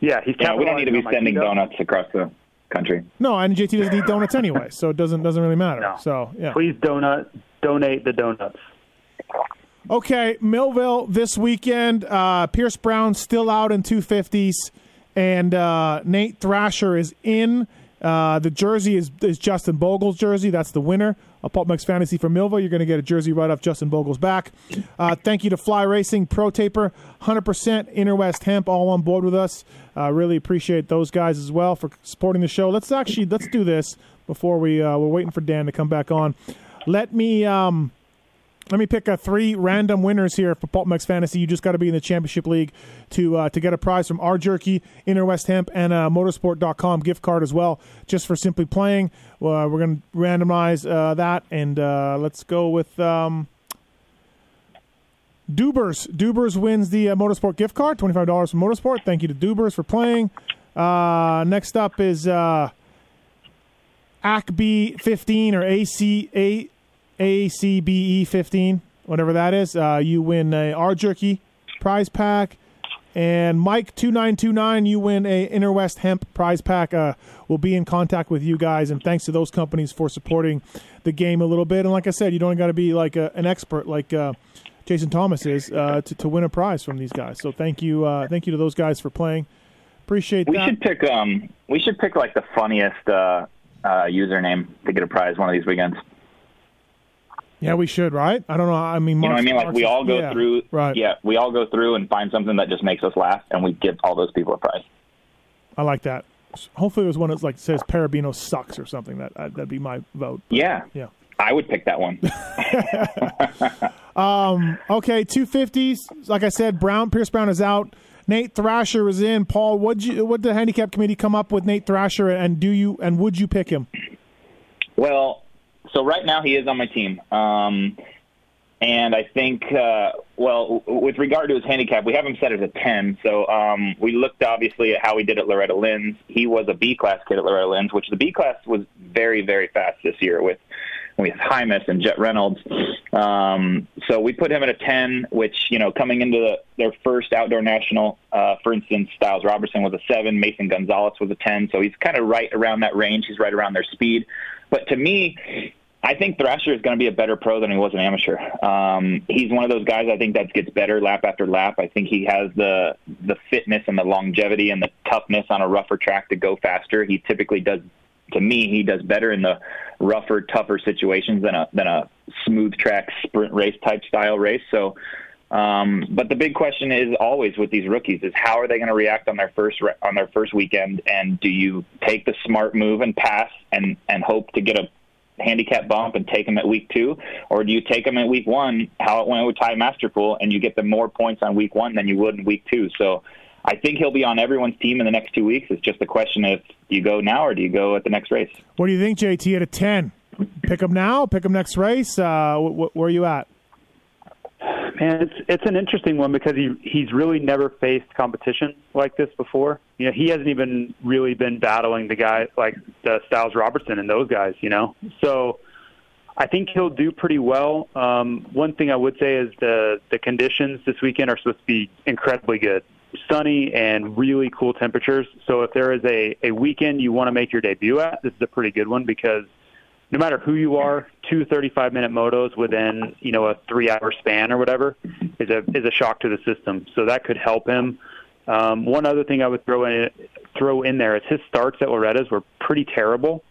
Yeah, he's yeah. We don't need to be sending donuts across the country. No, and J T doesn't eat donuts anyway, so it doesn't doesn't really matter. No. So yeah. Please donut donate the donuts. Okay, Millville this weekend. Uh, Pierce Brown still out in two fifties, and uh, Nate Thrasher is in. Uh, the jersey is is Justin Bogle's jersey. That's the winner. A PulpMX Fantasy for Millville. You're going to get a jersey right off Justin Bogle's back. Uh, thank you to Fly Racing, Pro Taper, one hundred percent, Inner West Hemp, all on board with us. Uh, really appreciate those guys as well for supporting the show. Let's actually let's do this before we uh, we're waiting for Dan to come back on. Let me um, let me pick uh, three random winners here for PulpMX Fantasy. You just got to be in the Championship League to uh, to get a prize from our jerky, Inner West Hemp, and a motorsport dot com gift card as well, just for simply playing. Uh, we're going to randomize uh, that, and uh, let's go with um, Dubers. Dubers wins the uh, Motorsport gift card, twenty-five dollars from Motorsport. Thank you to Dubers for playing. Uh, next up is uh, A C B fifteen or A C A, A C B E fifteen, whatever that is. Uh, you win a R Jerky prize pack. And Mike two nine two nine, you win a Inner West Hemp prize pack. Uh, we'll be in contact with you guys, and thanks to those companies for supporting the game a little bit. And like I said, you don't got to be like a, an expert like uh, Jason Thomas is uh, to, to win a prize from these guys. So thank you, uh, thank you to those guys for playing. Appreciate that. We should pick um we should pick like the funniest uh, uh, username to get a prize one of these weekends. Yeah, we should, right? I don't know. I mean, Marks, you know what I mean? Like, Marks, we all go yeah, through, right. yeah, we all go through and find something that just makes us laugh, and we give all those people a prize. I like that. Hopefully, it was one that like says Parabino sucks or something. That uh, that'd be my vote. But, yeah, yeah, I would pick that one. um, okay, two fifties. Like I said, Brown Pierce Brown is out. Nate Thrasher is in. Paul, what you what the handicap committee come up with Nate Thrasher, and do you and would you pick him? Well. So right now he is on my team, um, and I think, uh, well, w- with regard to his handicap, we have him set as a ten, so um, we looked obviously at how he did at Loretta Lynn's. He was a B-class kid at Loretta Lynn's, which the B-class was very, very fast this year with with Hymas and Jet Reynolds. Um, so we put him at a ten, which, you know, coming into the, their first outdoor national, uh, for instance, Styles Robinson was a seven, Mason Gonzalez was a ten, so he's kind of right around that range. He's right around their speed. But to me, I think Thrasher is going to be a better pro than he was an amateur. Um, he's one of those guys I think that gets better lap after lap. I think he has the the fitness and the longevity and the toughness on a rougher track to go faster. He typically does, to me, he does better in the rougher, tougher situations than a than a smooth track sprint race type style race. So, um, but the big question is always with these rookies is how are they going to react on their first re- on their first weekend? And do you take the smart move and pass and and hope to get a handicap bump and take them at week two, or do you take them at week one how it went with Ty Masterpool and you get them more points on week one than you would in week two? So I think he'll be on everyone's team in the next two weeks. It's just the question if you go now or do you go at the next race. What do you think, J T, at a ten? Pick him now, pick him next race? Uh, wh- wh- where are you at? Man, it's it's an interesting one because he he's really never faced competition like this before. You know, he hasn't even really been battling the guy like the Styles Robinson and those guys, you know. So I think he'll do pretty well. Um, one thing I would say is the, the conditions this weekend are supposed to be incredibly good. Sunny and really cool temperatures. So if there is a, a weekend you want to make your debut at, this is a pretty good one because no matter who you are, two thirty-five minute motos within, you know, a three hour span or whatever is a is a shock to the system. So that could help him. Um, one other thing I would throw in throw in there is his starts at Loretta's were pretty terrible.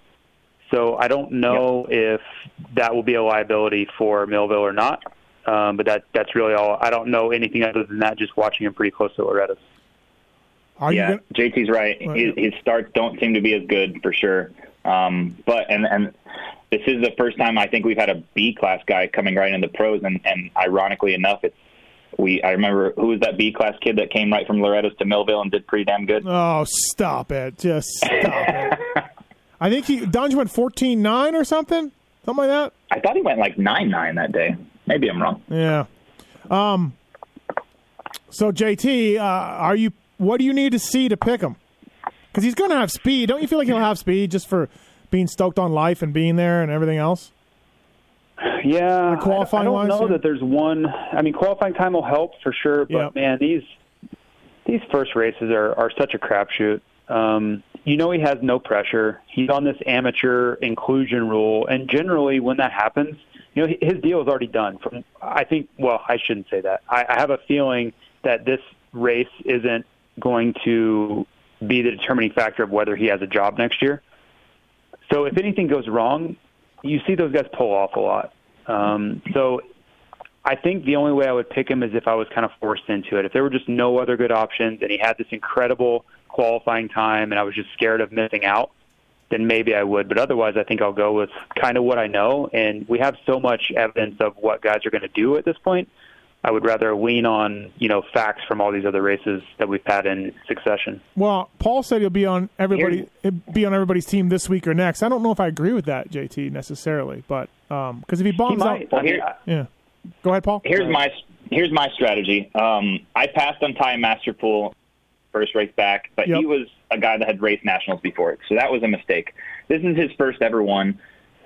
So I don't know yep. if that will be a liability for Millville or not. Um, but that that's really all. I don't know anything other than that, just watching him pretty close to Loretta's. Are yeah, you gonna... J T's right. right. His, his starts don't seem to be as good for sure. Um, but and and this is the first time I think we've had a B class guy coming right into the pros, and, and ironically enough, it's we. I remember who was that B class kid that came right from Loretta's to Millville and did pretty damn good. Oh, stop it! Just stop it. I think he Donge went fourteen nine or something, something like that. I thought he went like nine nine that day. Maybe I'm wrong. Yeah. Um. So J T, uh, are you? What do you need to see to pick him? Because he's going to have speed. Don't you feel like he'll have speed just for being stoked on life and being there and everything else? Yeah. Like qualifying I don't wise know here? That there's one. I mean, qualifying time will help for sure. But, yep. man, these these first races are, are such a crapshoot. Um, you know he has no pressure. He's on this amateur inclusion rule. And generally when that happens, you know, his deal is already done. From I think, well, I shouldn't say that. I, I have a feeling that this race isn't going to – be the determining factor of whether he has a job next year. So if anything goes wrong, you see those guys pull off a lot. Um, so I think the only way I would pick him is if I was kind of forced into it. If there were just no other good options and he had this incredible qualifying time and I was just scared of missing out, then maybe I would. But otherwise, I think I'll go with kind of what I know. And we have so much evidence of what guys are going to do at this point. I would rather lean on, you know, facts from all these other races that we've had in succession. Well, Paul said he'll be on everybody, be on everybody's team this week or next. I don't know if I agree with that, J T, necessarily, but because um, if he bombs he out, well, here, yeah. Go ahead, Paul. Here's ahead. my here's my strategy. Um, I passed on Ty Masterpool first race back, but yep. he was a guy that had raced nationals before, so that was a mistake. This is his first ever one,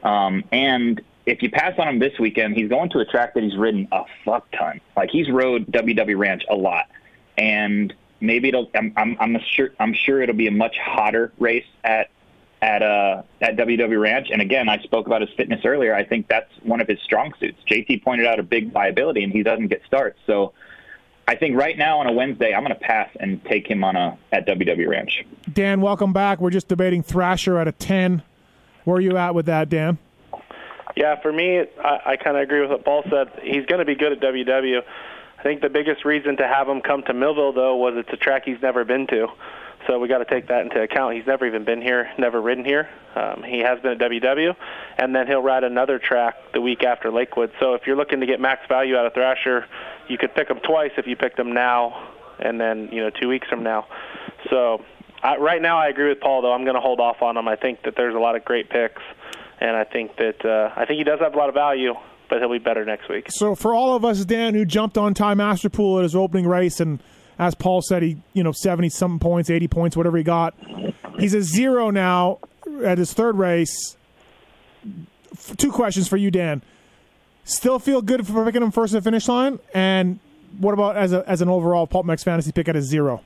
um, and. If you pass on him this weekend, he's going to a track that he's ridden a fuck ton. Like he's rode W W Ranch a lot, and maybe it'll. I'm I'm, I'm sure I'm sure it'll be a much hotter race at at uh at W W Ranch. And again, I spoke about his fitness earlier. I think that's one of his strong suits. J T pointed out a big liability, and he doesn't get starts. So I think right now on a Wednesday, I'm going to pass and take him on a at W W Ranch. Dan, welcome back. We're just debating Thrasher at a ten. Where are you at with that, Dan? Yeah, for me, I, I kind of agree with what Paul said. He's going to be good at W W. I think the biggest reason to have him come to Millville, though, was it's a track he's never been to. So we got to take that into account. He's never even been here, never ridden here. Um, he has been at W W, and then he'll ride another track the week after Lakewood. So if you're looking to get max value out of Thrasher, you could pick him twice if you picked him now and then, you know, two weeks from now. So I, right now I agree with Paul, though. I'm going to hold off on him. I think that there's a lot of great picks. And I think that uh, I think he does have a lot of value, but he'll be better next week. So for all of us, Dan, who jumped on Ty Masterpool at his opening race, and as Paul said, he you know seventy-something points, eighty points, whatever he got, he's a zero now at his third race. F- two questions for you, Dan. Still feel good for picking him first at the finish line? And what about as a, as an overall PulpMX fantasy pick at a zero?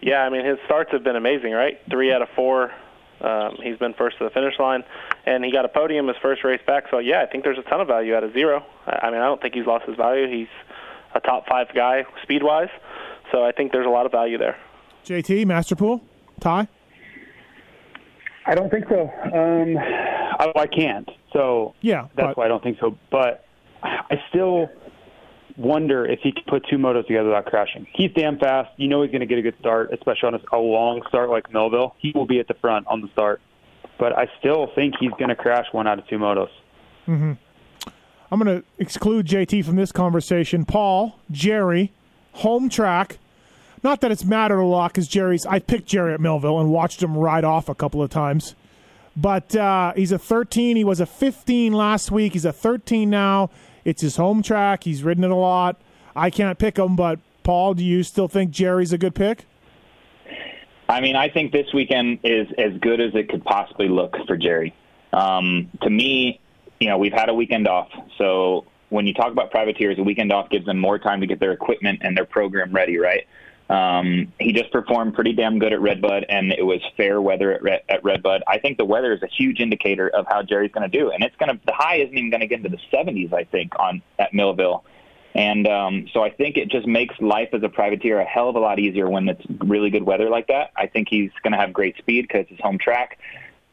Yeah, I mean, his starts have been amazing, right? Three out of four. Um, he's been first to the finish line, and he got a podium his first race back. So, yeah, I think there's a ton of value out of Zero. I mean, I don't think he's lost his value. He's a top-five guy speed-wise, so I think there's a lot of value there. J T, Masterpool, Ty? I don't think so. Um, I, I can't, so yeah, that's but. why I don't think so. But I still wonder if he can put two motos together without crashing. He's damn fast. You know he's going to get a good start, especially on a, a long start like Millville. He will be at the front on the start. But I still think he's going to crash one out of two motos. Mm-hmm. I'm going to exclude J T from this conversation. Paul, Jerry, home track. Not that it's mattered a lot because Jerry's – I picked Jerry at Millville and watched him ride off a couple of times. But uh, he's a thirteen. He was a fifteen last week. He's a thirteen now. It's his home track. He's ridden it a lot. I can't pick him, but, Paul, do you still think Jerry's a good pick? I mean, I think this weekend is as good as it could possibly look for Jerry. Um, to me, you know, we've had a weekend off. So when you talk about privateers, a weekend off gives them more time to get their equipment and their program ready, right? Um, he just performed pretty damn good at Red Bud, and it was fair weather at Red, at Red Bud. I think the weather is a huge indicator of how Jerry's going to do, and it's going to the high isn't even going to get into the seventies, I think, on at Millville, and um, so I think it just makes life as a privateer a hell of a lot easier when it's really good weather like that. I think he's going to have great speed because it's his home track.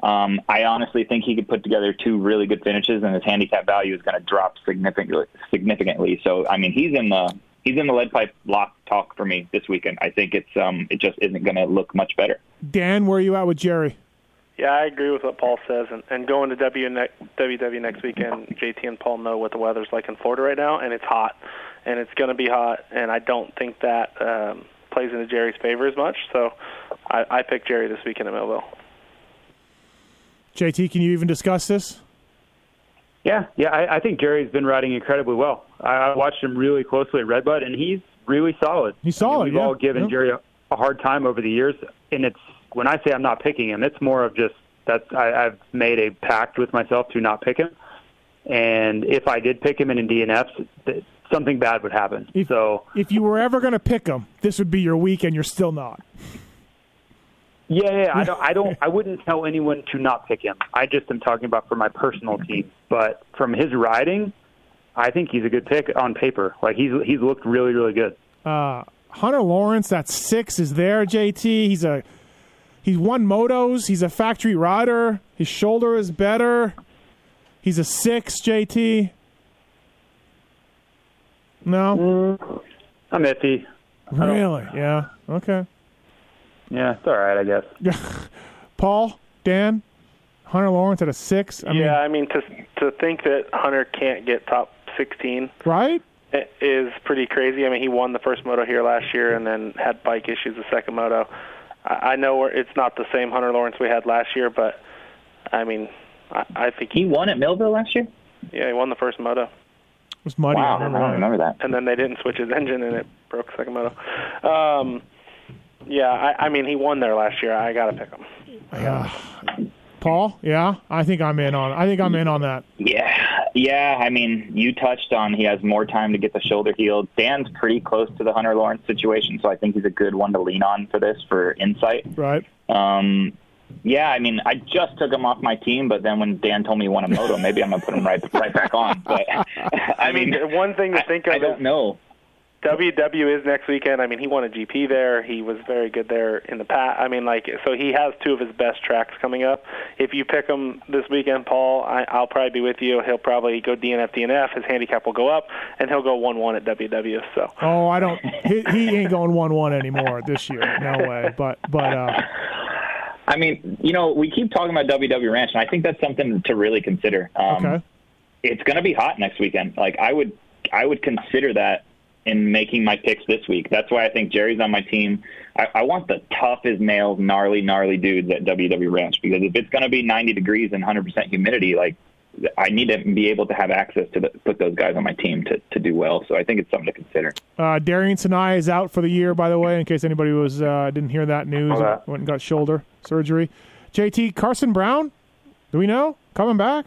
Um, I honestly think he could put together two really good finishes, and his handicap value is going to drop significantly. Significantly, so I mean, he's in the. He's in the lead pipe lock talk for me this weekend. I think it's um, it just isn't going to look much better. Dan, where are you at with Jerry? Yeah, I agree with what Paul says. And, and going to W ne- W W next weekend, J T and Paul know what the weather's like in Florida right now, and it's hot. And it's going to be hot, and I don't think that um, plays into Jerry's favor as much. So I, I picked Jerry this weekend at Millville. J T, can you even discuss this? Yeah, yeah, I, I think Jerry's been riding incredibly well. I, I watched him really closely at Red Bud, and he's really solid. He's solid, I mean, We've yeah. all given yeah. Jerry a, a hard time over the years, and it's when I say I'm not picking him, it's more of just that I, I've made a pact with myself to not pick him. And if I did pick him in, in D N Fs, something bad would happen. If, so, if you were ever going to pick him, this would be your week, and you're still not. Yeah, yeah, I don't, I don't, I wouldn't tell anyone to not pick him. I just am talking about for my personal team. But from his riding, I think he's a good pick on paper. Like he's he's looked really, really good. Uh, Hunter Lawrence, that six is there. J T, he's a he's won motos. He's a factory rider. His shoulder is better. He's a six. J T. No, mm, I'm iffy. Really? Yeah. Okay. Yeah, it's all right, I guess. Paul, Dan, Hunter Lawrence at a six. I yeah, mean, I mean, to to think that Hunter can't get top sixteen right is pretty crazy. I mean, he won the first moto here last year and then had bike issues the second moto. I, I know it's not the same Hunter Lawrence we had last year, but, I mean, I, I think he, he won at Millville last year? Yeah, he won the first moto. It was muddy. Wow, I, remember I don't remember that. And then they didn't switch his engine, and it broke second moto. Um... Yeah, I, I mean, he won there last year. I got to pick him. Uh, Paul, yeah, I think I'm in on. I think I'm in on that. Yeah, yeah. I mean, you touched on he has more time to get the shoulder healed. Dan's pretty close to the Hunter Lawrence situation, so I think he's a good one to lean on for this for insight. Right. Um, yeah, I mean, I just took him off my team, but then when Dan told me he won a moto, maybe I'm gonna put him right right back on. But I mean, one thing to think I, of. I don't is- know. W W is next weekend. I mean, he won a G P there. He was very good there in the past. I mean, like, so he has two of his best tracks coming up. If you pick him this weekend, Paul, I, I'll probably be with you. He'll probably go D N F, D N F. His handicap will go up, and he'll go one one at W W. So. Oh, I don't. He, he ain't going one one anymore this year. No way. But, but. Uh, I mean, you know, we keep talking about W W Ranch, and I think that's something to really consider. Um, okay. It's going to be hot next weekend. Like, I would, I would consider that in making my picks this week. That's why I think Jerry's on my team. I, I want the toughest nails, gnarly, gnarly dudes at W W Ranch, because if it's going to be ninety degrees and one hundred percent humidity, like I need to be able to have access to the, put those guys on my team to, to do well. So I think it's something to consider. Uh, Darian Sinai is out for the year, by the way, in case anybody was uh, didn't hear that news. That. Went and got shoulder surgery. J T, Carson Brown, do we know? Coming back?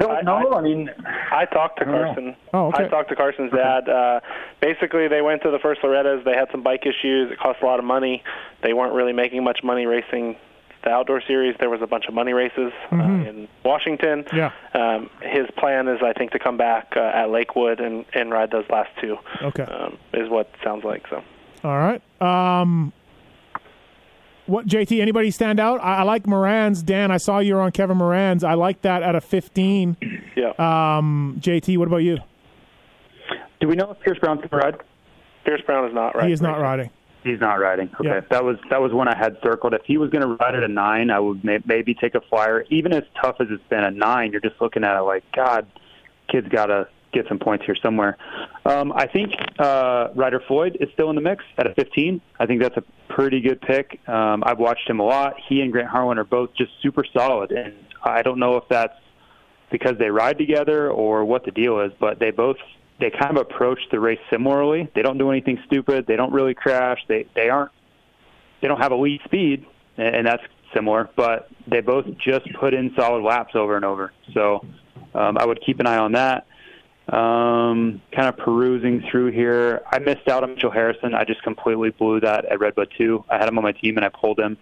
I don't know. I, I mean, I talked to Carson. Oh, okay. I talked to Carson's dad. Uh, basically, they went to the first Loretta's. They had some bike issues. It cost a lot of money. They weren't really making much money racing the outdoor series, there was a bunch of money races mm-hmm. uh, in Washington. Yeah. Um, his plan is, I think, to come back uh, at Lakewood and, and ride those last two. Okay. Um, is what it sounds like. So. All right. Um, what, J T, anybody stand out? I, I like Moranz. Dan, I saw you were on Kevin Moranz. I like that at a fifteen. Yeah. Um, J T, what about you? Do we know if Pierce Brown can ride? Pierce Brown is not riding. He is not riding. He's not riding. Okay, yeah. that was that was one I had circled. If he was going to ride at a nine, I would may- maybe take a flyer. Even as tough as it's been, a nine, you're just looking at it like, God, kid's got to get some points here somewhere. Um, I think uh, Ryder Floyd is still in the mix at a fifteen. I think that's a pretty good pick. Um, I've watched him a lot. He and Grant Harlan are both just super solid, and I don't know if that's because they ride together or what the deal is, but they both – they kind of approach the race similarly. They don't do anything stupid. They don't really crash. They they aren't. They don't have elite speed, and that's similar. But they both just put in solid laps over and over. So um, I would keep an eye on that. Um, kind of perusing through here, I missed out on Mitchell Harrison. I just completely blew that at Red Bud two. I had him on my team and I pulled him.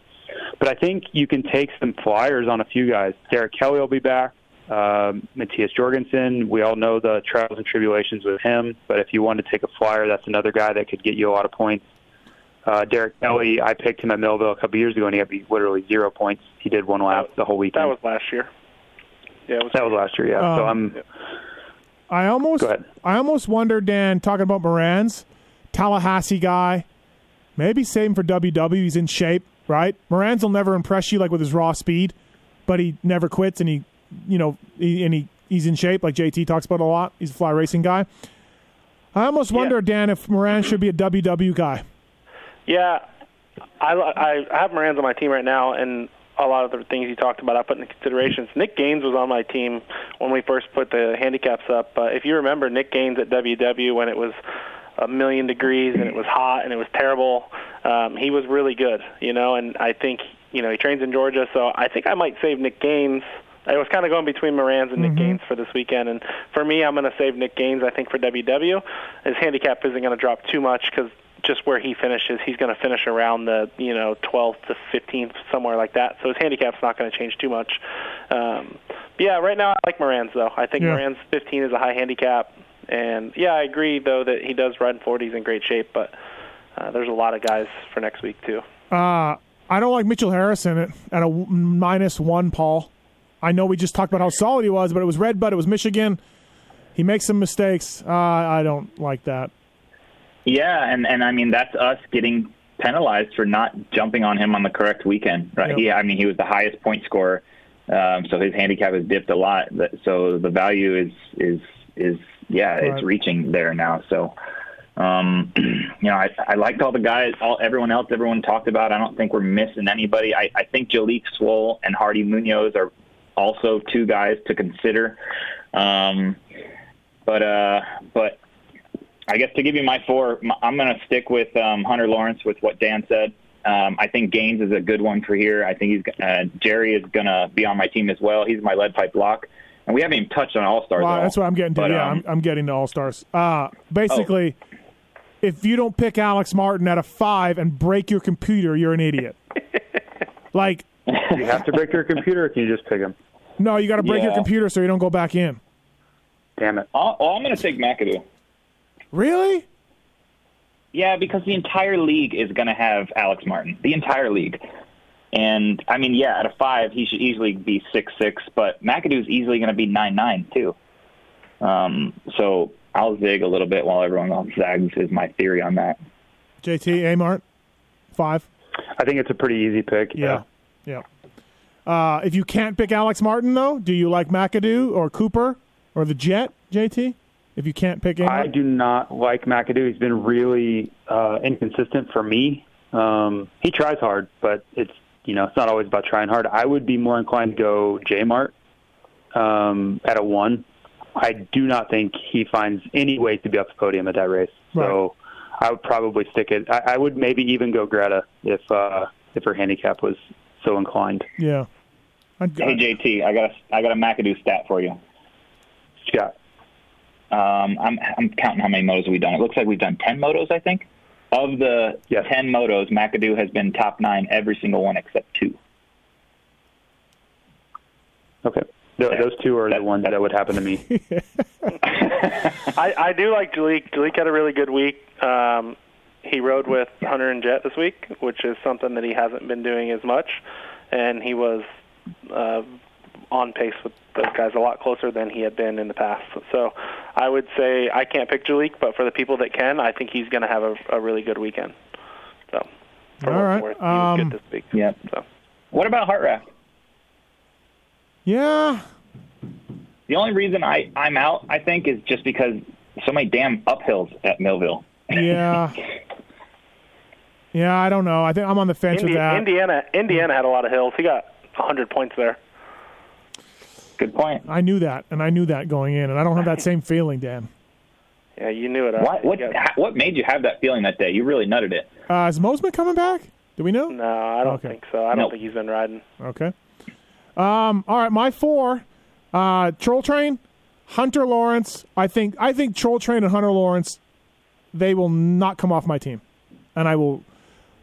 But I think you can take some flyers on a few guys. Derek Kelly will be back. Uh, Matthias Jorgensen, we all know the trials and tribulations with him, but if you want to take a flyer, that's another guy that could get you a lot of points. Uh, Derek Kelly, I picked him at Millville a couple years ago, and he had literally zero points. He did one lap the whole weekend. That was last year. Yeah, it was that was last year. Yeah. Um, so I'm. Yeah. I almost. Go ahead. I almost wonder, Dan, talking about Moranz, Tallahassee guy, maybe save him for W W. He's in shape, right? Moranz will never impress you like with his raw speed, but he never quits, and he. You know, he, and he, he's in shape, like J T talks about a lot. He's a fly racing guy. I almost wonder, yeah. Dan, if Moranz should be a W W guy. Yeah, I, I have Moranz on my team right now, and a lot of the things you talked about I put into considerations. Nick Gaines was on my team when we first put the handicaps up. Uh, if you remember, Nick Gaines at W W when it was a million degrees and it was hot and it was terrible, um, he was really good, you know, and I think, you know, he trains in Georgia, so I think I might save Nick Gaines. I was kind of going between Moranz and Nick mm-hmm. Gaines for this weekend, and for me, I'm going to save Nick Gaines, I think, for W W. His handicap isn't going to drop too much because just where he finishes, he's going to finish around the, you know, twelfth to fifteenth, somewhere like that. So his handicap's not going to change too much. Um, yeah, right now I like Moranz, though. I think yeah. Moranz fifteen is a high handicap, and, yeah, I agree, though, that he does ride in forties in great shape, but uh, there's a lot of guys for next week, too. Uh, I don't like Mitchell Harrison at, at a minus one, Paul. I know we just talked about how solid he was, but it was Red Bud, it was Michigan. He makes some mistakes. Uh, I don't like that. Yeah, and, and, I mean, that's us getting penalized for not jumping on him on the correct weekend. Right? Yep. He, I mean, he was the highest point scorer, um, so his handicap has dipped a lot. So the value is, is is yeah, right. It's reaching there now. So, um, you know, I, I liked all the guys, all everyone else everyone talked about. I don't think we're missing anybody. I, I think Jalik Swole and Hardy Munoz are – also two guys to consider. Um, but uh, but I guess to give you my four, I'm going to stick with um, Hunter Lawrence with what Dan said. Um, I think Gaines is a good one for here. I think he's uh, Jerry is going to be on my team as well. He's my lead pipe lock. And we haven't even touched on All-Stars well, at all. That's what I'm getting to. But, yeah, um, I'm, I'm getting to All-Stars. Uh, basically, oh. if you don't pick Alex Martin at a five and break your computer, you're an idiot. Like, you have to break your computer or can you just pick him? No, you got to break yeah. your computer so you don't go back in. Damn it. I'll, I'm going to take McAdoo. Really? Yeah, because the entire league is going to have Alex Martin. The entire league. And, I mean, yeah, at a five, he should easily be six six, but McAdoo's easily going to be nine nine, too. Um, so I'll zig a little bit while everyone else zags is my theory on that. J T, A-Mart, five? I think it's a pretty easy pick. Yeah. yeah. Yeah. Uh, if you can't pick Alex Martin, though, do you like McAdoo or Cooper or the Jet, J T? If you can't pick anyone? I do not like McAdoo. He's been really uh, inconsistent for me. Um, he tries hard, but it's you know it's not always about trying hard. I would be more inclined to go J-Mart um, at a one. I do not think he finds any way to be off the podium at that race. Right. So I would probably stick it. I, I would maybe even go Greta if uh, if her handicap was – so inclined. Yeah. Hey, J T, I got a, I got a McAdoo stat for you. Yeah. Um, I'm I'm counting how many motos we've done. It looks like we've done ten motos, I think. Of the yes. ten motos, McAdoo has been top nine every single one except two. Okay. Those yeah. two are that, the ones that, that would happen to me. I, I do like Jalik. Jalik had a really good week. Um, he rode with Hunter and Jet this week, which is something that he hasn't been doing as much, and he was uh, on pace with those guys a lot closer than he had been in the past. So I would say I can't pick Jalik, but for the people that can, I think he's going to have a, a really good weekend. So for all right. Forth, he was um, good this week. Yeah. So. What about Hartrack? Yeah. The only reason I, I'm out, I think, is just because so many damn uphills at Millville. Yeah. yeah, I don't know. I think I'm on the fence Indi- with that. Indiana Indiana had a lot of hills. He got one hundred points there. Good point. I knew that, and I knew that going in, and I don't have that same feeling, Dan. Yeah, you knew it. What what, what made you have that feeling that day? You really nutted it. Uh, is Mosman coming back? Do we know? No, I don't okay. think so. I don't nope. think he's been riding. Okay. Um, all right, my four, uh, Troll Train, Hunter Lawrence. I think I think Troll Train and Hunter Lawrence, they will not come off my team, and I will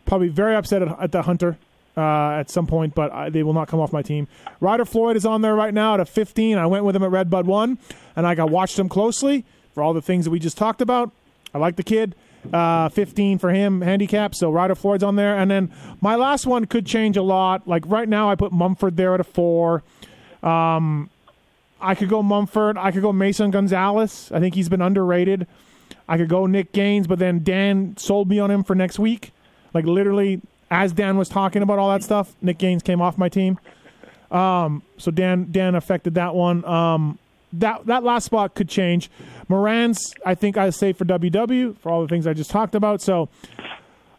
probably be very upset at, at the Hunter uh, at some point, but I, they will not come off my team. Ryder Floyd is on there right now at a fifteen. I went with him at Red Bud one, and I got watched him closely for all the things that we just talked about. I like the kid. Uh, fifteen for him, handicap, so Ryder Floyd's on there. And then my last one could change a lot. Like right now I put Mumford there at a four. Um, I could go Mumford. I could go Mason Gonzalez. I think he's been underrated. I could go Nick Gaines, but then Dan sold me on him for next week. Like literally as Dan was talking about all that stuff, Nick Gaines came off my team. Um, so Dan Dan affected that one. Um, that that last spot could change. Moranz, I think I say for W W for all the things I just talked about. So,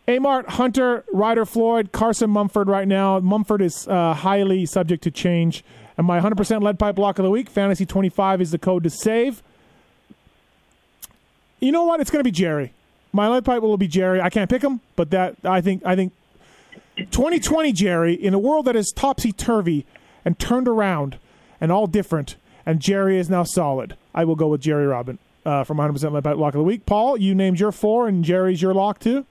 Amart, Hunter, Ryder Floyd, Carson Mumford right now. Mumford is uh, highly subject to change. And my one hundred percent lead pipe block of the week, Fantasy twenty-five is the code to save. You know what? It's going to be Jerry. My lead pipe will be Jerry. I can't pick him, but that I think I think twenty twenty Jerry, in a world that is topsy-turvy and turned around and all different, and Jerry is now solid. I will go with Jerry Robin uh, from one hundred percent Lead Pipe Lock of the Week. Paul, you named your four, and Jerry's your lock, too?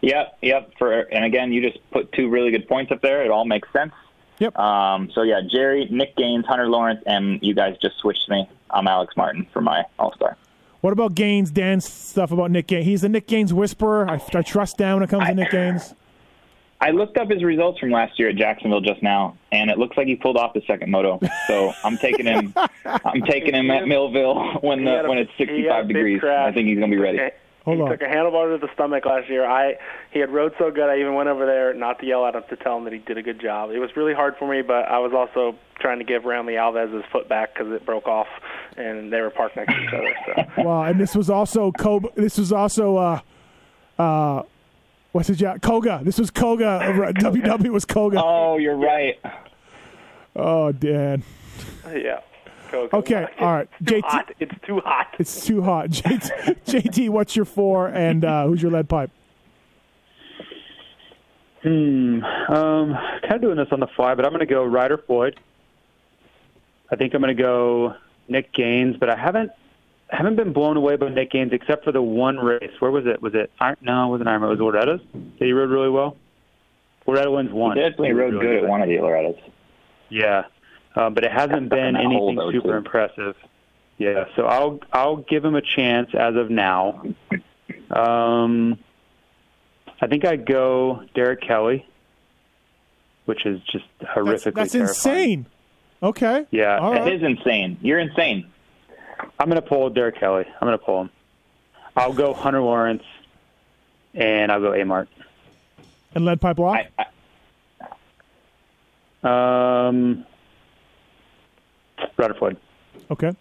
Yep, yep. For And, again, you just put two really good points up there. It all makes sense. Yep. Um, so, yeah, Jerry, Nick Gaines, Hunter Lawrence, and you guys just switched me. I'm Alex Martin for my All-Star. What about Gaines, Dan's stuff about Nick Gaines? He's the Nick Gaines whisperer. I, I trust Dan when it comes I, to Nick Gaines. I looked up his results from last year at Jacksonville just now, and it looks like he pulled off the second moto. So I'm taking him. I'm taking him at Millville when the a, when it's sixty-five degrees. Crash. I think he's gonna be ready. Hold he on. took a handlebar to the stomach last year. I he had rode so good. I even went over there not to yell at him to tell him that he did a good job. It was really hard for me, but I was also trying to give Ramley Alves his foot back because it broke off, and they were parked next to each other. So. Wow, and this was also Kobe. This was also. Uh, uh, What's his job? Koga. This was Koga. W W was Koga. Oh, you're right. Oh, Dan. Yeah. Koga. Okay. It's all right. Too J T. Hot. It's too hot. It's too hot. J T, J T what's your four, and uh, who's your lead pipe? Hmm. Um, kind of doing this on the fly, but I'm going to go Ryder Floyd. I think I'm going to go Nick Gaines, but I haven't. I haven't been blown away by Nick Gaines except for the one race. Where was it? Was it Iron? No, it wasn't Iron. It was Loretta's. Did he rode really well? Loretta wins one. He definitely he rode really good at one of the Loretta's. Yeah, um, but it hasn't been anything super impressive. Yeah, so I'll I'll give him a chance as of now. Um, I think I'd go Derek Kelly, which is just horrifically That's, that's insane. Okay. Yeah, All right. It is insane. You're insane. I'm going to pull Derek Kelly. I'm going to pull him. I'll go Hunter Lawrence, and I'll go Amart. And lead pipe lock? I, I, um, Ryder Floyd. Okay.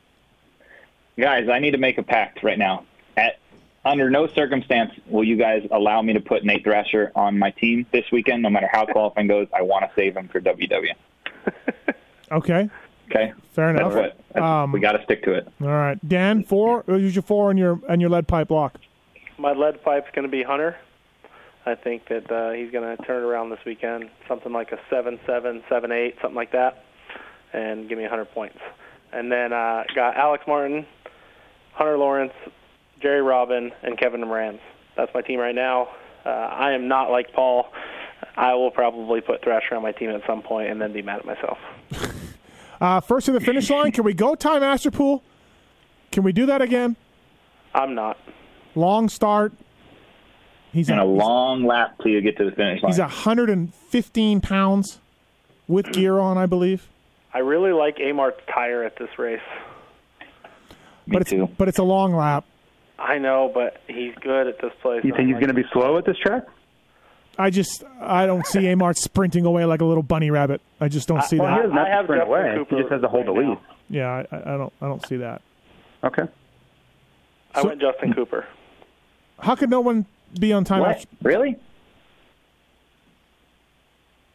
Guys, I need to make a pact right now. At Under no circumstance will you guys allow me to put Nate Thrasher on my team this weekend. No matter how qualifying goes, I want to save him for W W. Okay. Okay. Fair enough. That's what, that's, um, we got to stick to it. All right. Dan, four? Use your four on your, on your lead pipe lock. My lead pipe's going to be Hunter. I think that uh, he's going to turn around this weekend, something like a seven seven, seven eight, something like that, and give me one hundred points. And then uh got Alex Martin, Hunter Lawrence, Jerry Robin, and Kevin Moranz. That's my team right now. Uh, I am not like Paul. I will probably put Thrasher on my team at some point and then be mad at myself. Uh, first to the finish line. Can we go Ty Masterpool? Can we do that again? I'm not. Long start. He's in a, a long lap till you get to the finish line. He's one hundred fifteen pounds with gear on, I believe. I really like Amart's tire at this race. Me but it's, too. But it's a long lap. I know, but he's good at this place. You think he's like going to be slow at this track? I just I don't see Amart sprinting away like a little bunny rabbit. I just don't I, see well, that. He doesn't I have to sprint away. Cooper he just has to hold right the lead. Now. Yeah, I, I don't I don't see that. Okay. I so, went Justin Cooper. How could no one be on time? What? Really?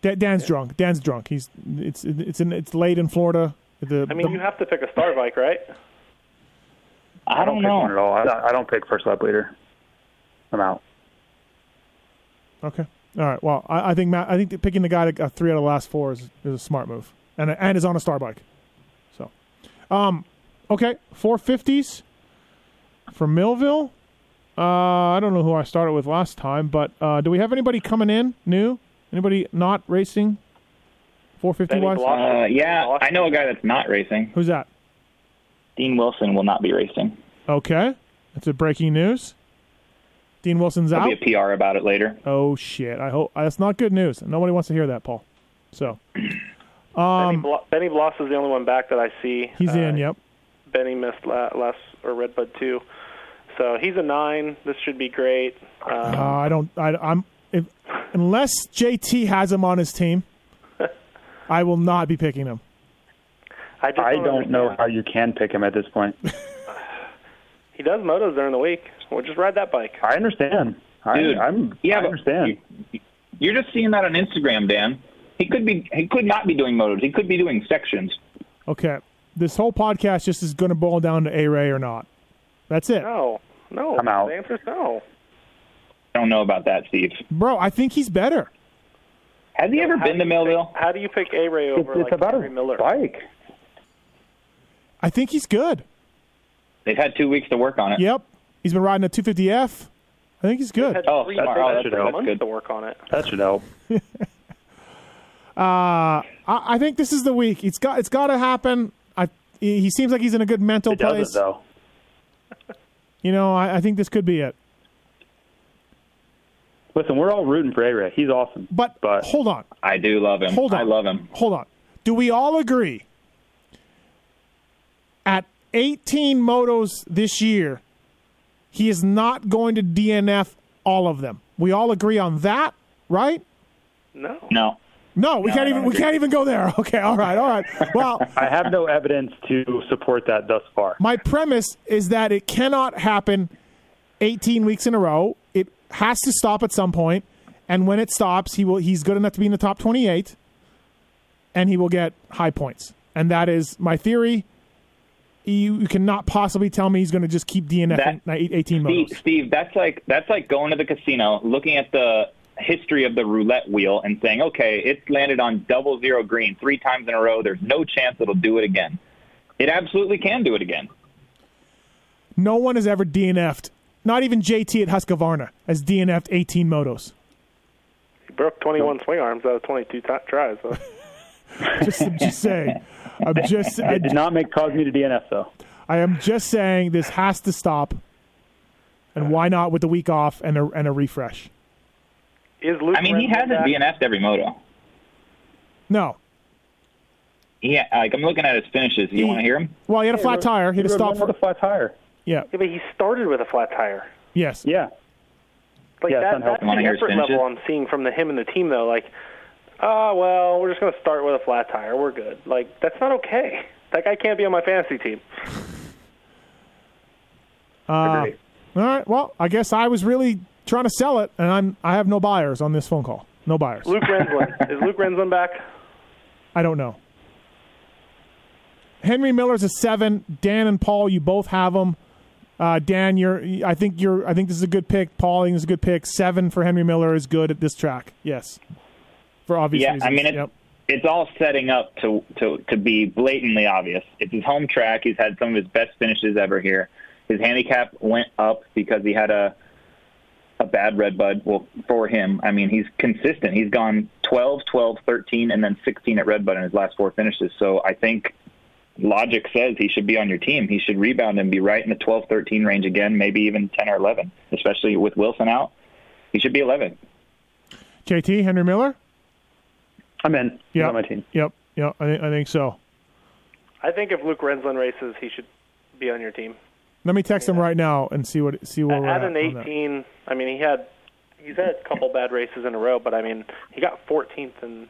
Da- Dan's yeah. drunk. Dan's drunk. He's it's it's in, it's late in Florida. The, I mean, the, you have to pick a star bike, right? I, I don't, don't know. Pick one at all. I don't, I don't pick first lap leader. I'm out. Okay. All right. Well, I, I think Matt, I think picking the guy that got three out of the last four is, is a smart move, and and is on a star bike. So, um, okay, four fifties for Millville. Uh, I don't know who I started with last time, but uh, do we have anybody coming in new? Anybody not racing? Four fifty wise. Uh, yeah, I know a guy that's not racing. Who's that? Dean Wilson will not be racing. Okay, that's a breaking news. Dean Wilson's out. There'll be a P R about it later. Oh, shit. I hope that's not good news. Nobody wants to hear that, Paul. So, um, Benny, Bl- Benny Bloss is the only one back that I see. He's uh, in, yep. Benny missed la- last or Red Bud two. So, he's a nine. This should be great. Um, uh, I don't I, I'm if, unless J T has him on his team, I will not be picking him. I, just I don't, don't know how you can pick him at this point. He does motos during the week. We'll just ride that bike. I understand. I, Dude, I'm, yeah, I understand. You're just seeing that on Instagram, Dan. He could be. He could not be doing motos. He could be doing sections. Okay. This whole podcast just is going to boil down to A-Ray or not. That's it. No. No. I'm out. The answer's no. I don't know about that, Steve. Bro, I think he's better. Has he so ever been to Millville? Pick, how do you pick A-Ray over, it's, like, it's about Henry Miller? Bike. I think he's good. They've had two weeks to work on it. Yep. He's been riding a two fifty F. I think he's good. Oh, that's, oh, that should help. That's good to work on it. That should help. uh, I, I think this is the week. It's got. It's got to happen. I. He seems like he's in a good mental it place. It though. You know, I, I think this could be it. Listen, we're all rooting for A-Ray. He's awesome. But, but hold on. I do love him. Hold on. I love him. Hold on. Do we all agree? At eighteen motos this year, he is not going to D N F all of them. We all agree on that, right? No. No. No, we no, can't even agree. We can't even go there. Okay, all right, all right. Well, I have no evidence to support that thus far. My premise is that it cannot happen eighteen weeks in a row. It has to stop at some point, and when it stops, he will he's good enough to be in the top twenty-eight and he will get high points. And that is my theory. You cannot possibly tell me he's going to just keep DNFing eighteen motos. Steve, Steve, that's like that's like going to the casino, looking at the history of the roulette wheel, and saying, "Okay, it's landed on double zero green three times in a row. There's no chance it'll do it again." It absolutely can do it again. No one has ever D N F'd. Not even J T at Husqvarna has D N F'd eighteen motos. He broke twenty-one oh. swing arms out of twenty-two t- tries. So. just, just saying. I'm just. I did not make cause me to D N F though. I am just saying this has to stop, and why not with the week off and a and a refresh? Is Luke I mean, Red he hasn't back? D N F'd every moto. No. Yeah, like I'm looking at his finishes. You he, want to hear him? Well, he had a flat tire. He had he a stop for a flat tire. Yeah. Yeah, but he started with a flat tire. Yes. Yeah. Like yeah, that, that's the effort level finishes. I'm seeing from the him and the team though. Like. Oh, well, we're just going to start with a flat tire. We're good. Like, that's not okay. That guy can't be on my fantasy team. Uh, all right. Well, I guess I was really trying to sell it, and I'm I have no buyers on this phone call. No buyers. Luke Renslund. Is Luke Renslund back? I don't know. Henry Miller's a seven. Dan and Paul, you both have them. Uh, Dan, you're. I think you're. I think this is a good pick. Paul, I think this is a good pick. Seven for Henry Miller is good at this track. Yes. For obvious yeah, reasons. I mean, it's, yep. it's all setting up to, to, to be blatantly obvious. It's his home track. He's had some of his best finishes ever here. His handicap went up because he had a, a bad Red Bud. Well, for him, I mean, he's consistent. He's gone twelve, twelve, thirteen, and then sixteen at Red Bud in his last four finishes. So I think logic says he should be on your team. He should rebound and be right in the twelve, thirteen range again, maybe even ten or eleven, especially with Wilson out. He should be eleven. J T, Henry Miller? I'm in. Yep. On my team. Yep. Yep. I, th- I think so. I think if Luke Renslin races, he should be on your team. Let me text yeah. him right now and see what see what. We're at an eighteen, I mean, he had he's had a couple bad races in a row, but I mean, he got fourteenth and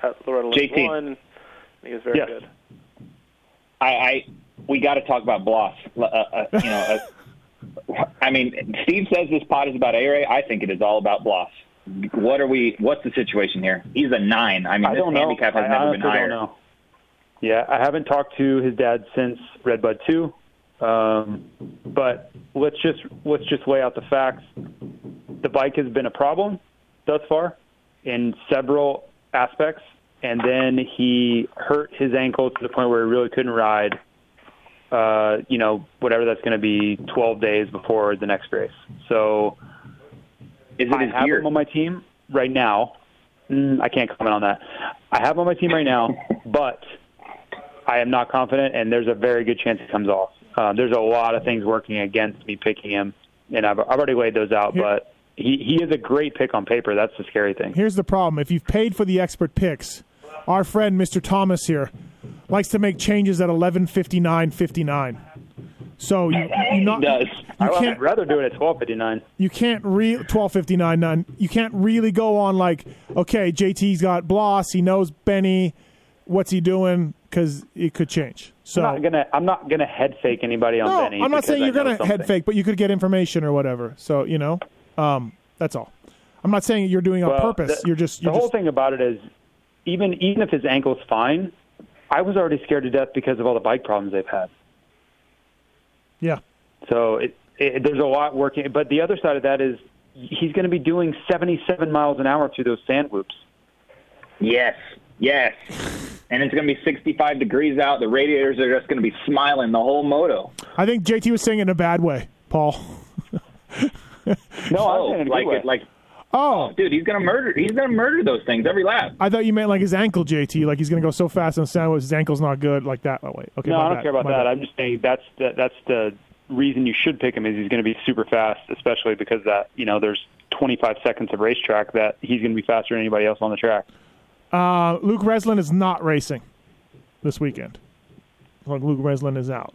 at Loretta Lynch won. He was very yes. good. I, I we got to talk about Bloss. Uh, uh, you know, uh, I mean, Steve says this pod is about A-Ray. I think it is all about Bloss. What are we? What's the situation here? He's a nine. I mean, I this handicap has I never been higher. Don't know. Yeah, I haven't talked to his dad since Red Bud two. Um, but let's just let's just lay out the facts. The bike has been a problem thus far in several aspects, and then he hurt his ankle to the point where he really couldn't ride. Uh, you know, whatever that's going to be, twelve days before the next race. So, is it his I have gear? him on my team right now. Mm, I can't comment on that. I have him on my team right now, but I am not confident, and there's a very good chance it comes off. Uh, there's a lot of things working against me picking him, and I've, I've already laid those out, but he, he is a great pick on paper. That's the scary thing. Here's the problem. If you've paid for the expert picks, our friend Mister Thomas here likes to make changes at eleven fifty-nine fifty-nine. So you, you not, he does. You I would rather do it at twelve fifty-nine. You can't re twelve fifty-nine. You can't really go on like, okay, J T's got Bloss. He knows Benny. What's he doing? Because it could change. So I'm not gonna, I'm not gonna head fake anybody on no, Benny. I'm not saying you're gonna something. head fake, but you could get information or whatever. So you know, um, that's all. I'm not saying you're doing it on well, purpose. The, you're just you're the whole just... thing about it is, even even if his ankle's fine, I was already scared to death because of all the bike problems they've had. Yeah. So it, it, there's a lot working, but the other side of that is he's going to be doing seventy-seven miles an hour through those sand loops. Yes. Yes. And it's going to be sixty-five degrees out. The radiators are just going to be smiling the whole moto. I think J T was saying it in a bad way, Paul. no, oh, I was like it, like oh. oh, dude, he's going to murder. He's going to murder those things every lap. I thought you meant like his ankle, J T. Like he's going to go so fast on sandwich, his ankle's not good. Like that. Oh wait, okay. No, I don't bad. care about my that. Bad. I'm just saying that's the, that's the reason you should pick him is he's going to be super fast, especially because that you know there's twenty-five seconds of racetrack that he's going to be faster than anybody else on the track. Uh, Luke Renslin is not racing this weekend. Like Luke Renslin is out.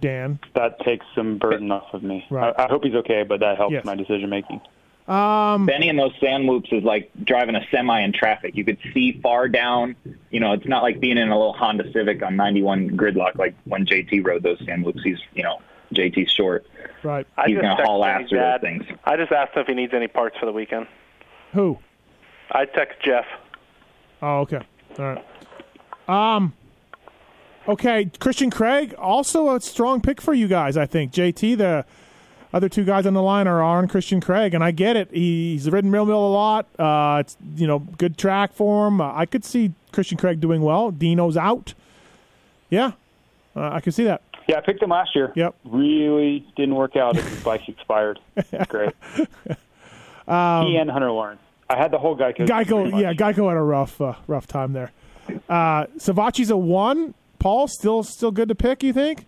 Dan? That takes some burden off of me. Right. I, I hope he's okay, but that helps yes. my decision-making. Um, Benny in those sand loops is like driving a semi in traffic. You could see far down. You know, it's not like being in a little Honda Civic on ninety-one gridlock like when J T rode those sand loops. He's, you know, J T's short. Right. He's going to haul ass through those things. I just asked him if he needs any parts for the weekend. Who? I text Jeff. Oh, okay. All right. Um, okay, Christian Craig, also a strong pick for you guys, I think. J T, the other two guys on the line are on Christian Craig, and I get it. He's ridden Millville a lot. Uh, it's, you know, good track for him. Uh, I could see Christian Craig doing well. Dino's out. Yeah, uh, I could see that. Yeah, I picked him last year. Yep. Really didn't work out. His bike expired. Great. Um, he and Hunter Lawrence. I had the whole Geico. Geico, yeah, Geico had a rough, uh, rough time there. Uh, Savatgy's a one. Paul, still, still good to pick. You think?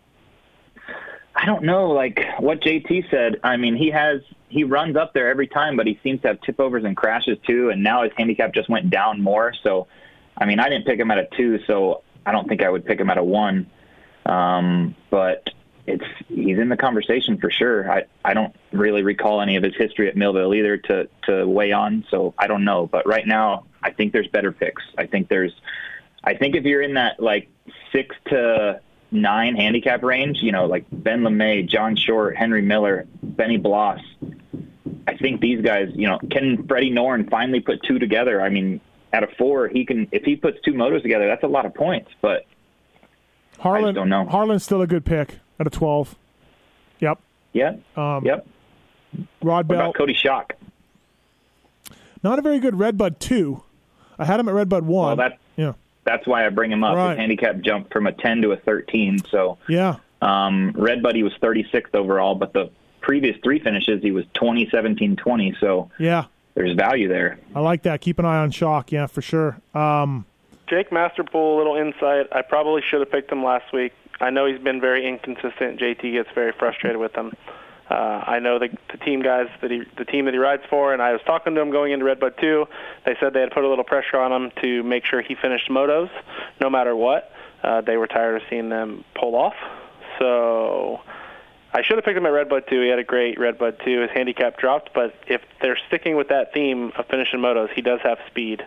I don't know. Like what J T said. I mean, he has he runs up there every time, but he seems to have tip overs and crashes too. And now his handicap just went down more. So, I mean, I didn't pick him at a two, so I don't think I would pick him at a one. Um, but it's he's in the conversation for sure. I, I don't really recall any of his history at Millville either to, to weigh on, so I don't know. But right now, I think there's better picks. I think there's, I think if you're in that like six to nine handicap range, you know, like Ben LaMay, John Short, Henry Miller, Benny Bloss, I think these guys, you know, can Freddie Noren finally put two together? I mean, at a four, he can if he puts two motos together, that's a lot of points. But Harlan, I just don't know. Harlan's still a good pick. Out of twelve. Yep. Yeah. Um, yep. Rod Bell. What about Cody Shock? Not a very good Red Bud two. I had him at Red Bud one. Well, that's, yeah. that's why I bring him up. Right. His handicap jumped from a ten to a thirteen. So, yeah. Um, Red Bud, he was thirty-sixth overall, but the previous three finishes, he was twenty, seventeen, twenty. So yeah, there's value there. I like that. Keep an eye on Shock. Yeah, for sure. Um, Jake Masterpool, a little insight. I probably should have picked him last week. I know he's been very inconsistent. J T gets very frustrated with him. Uh, I know the, the team guys, that he, the team that he rides for, and I was talking to him going into Red Bud two. They said they had put a little pressure on him to make sure he finished motos no matter what. Uh, they were tired of seeing them pull off. So I should have picked him at Red Bud two. He had a great Red Bud two. His handicap dropped, but if they're sticking with that theme of finishing motos, he does have speed,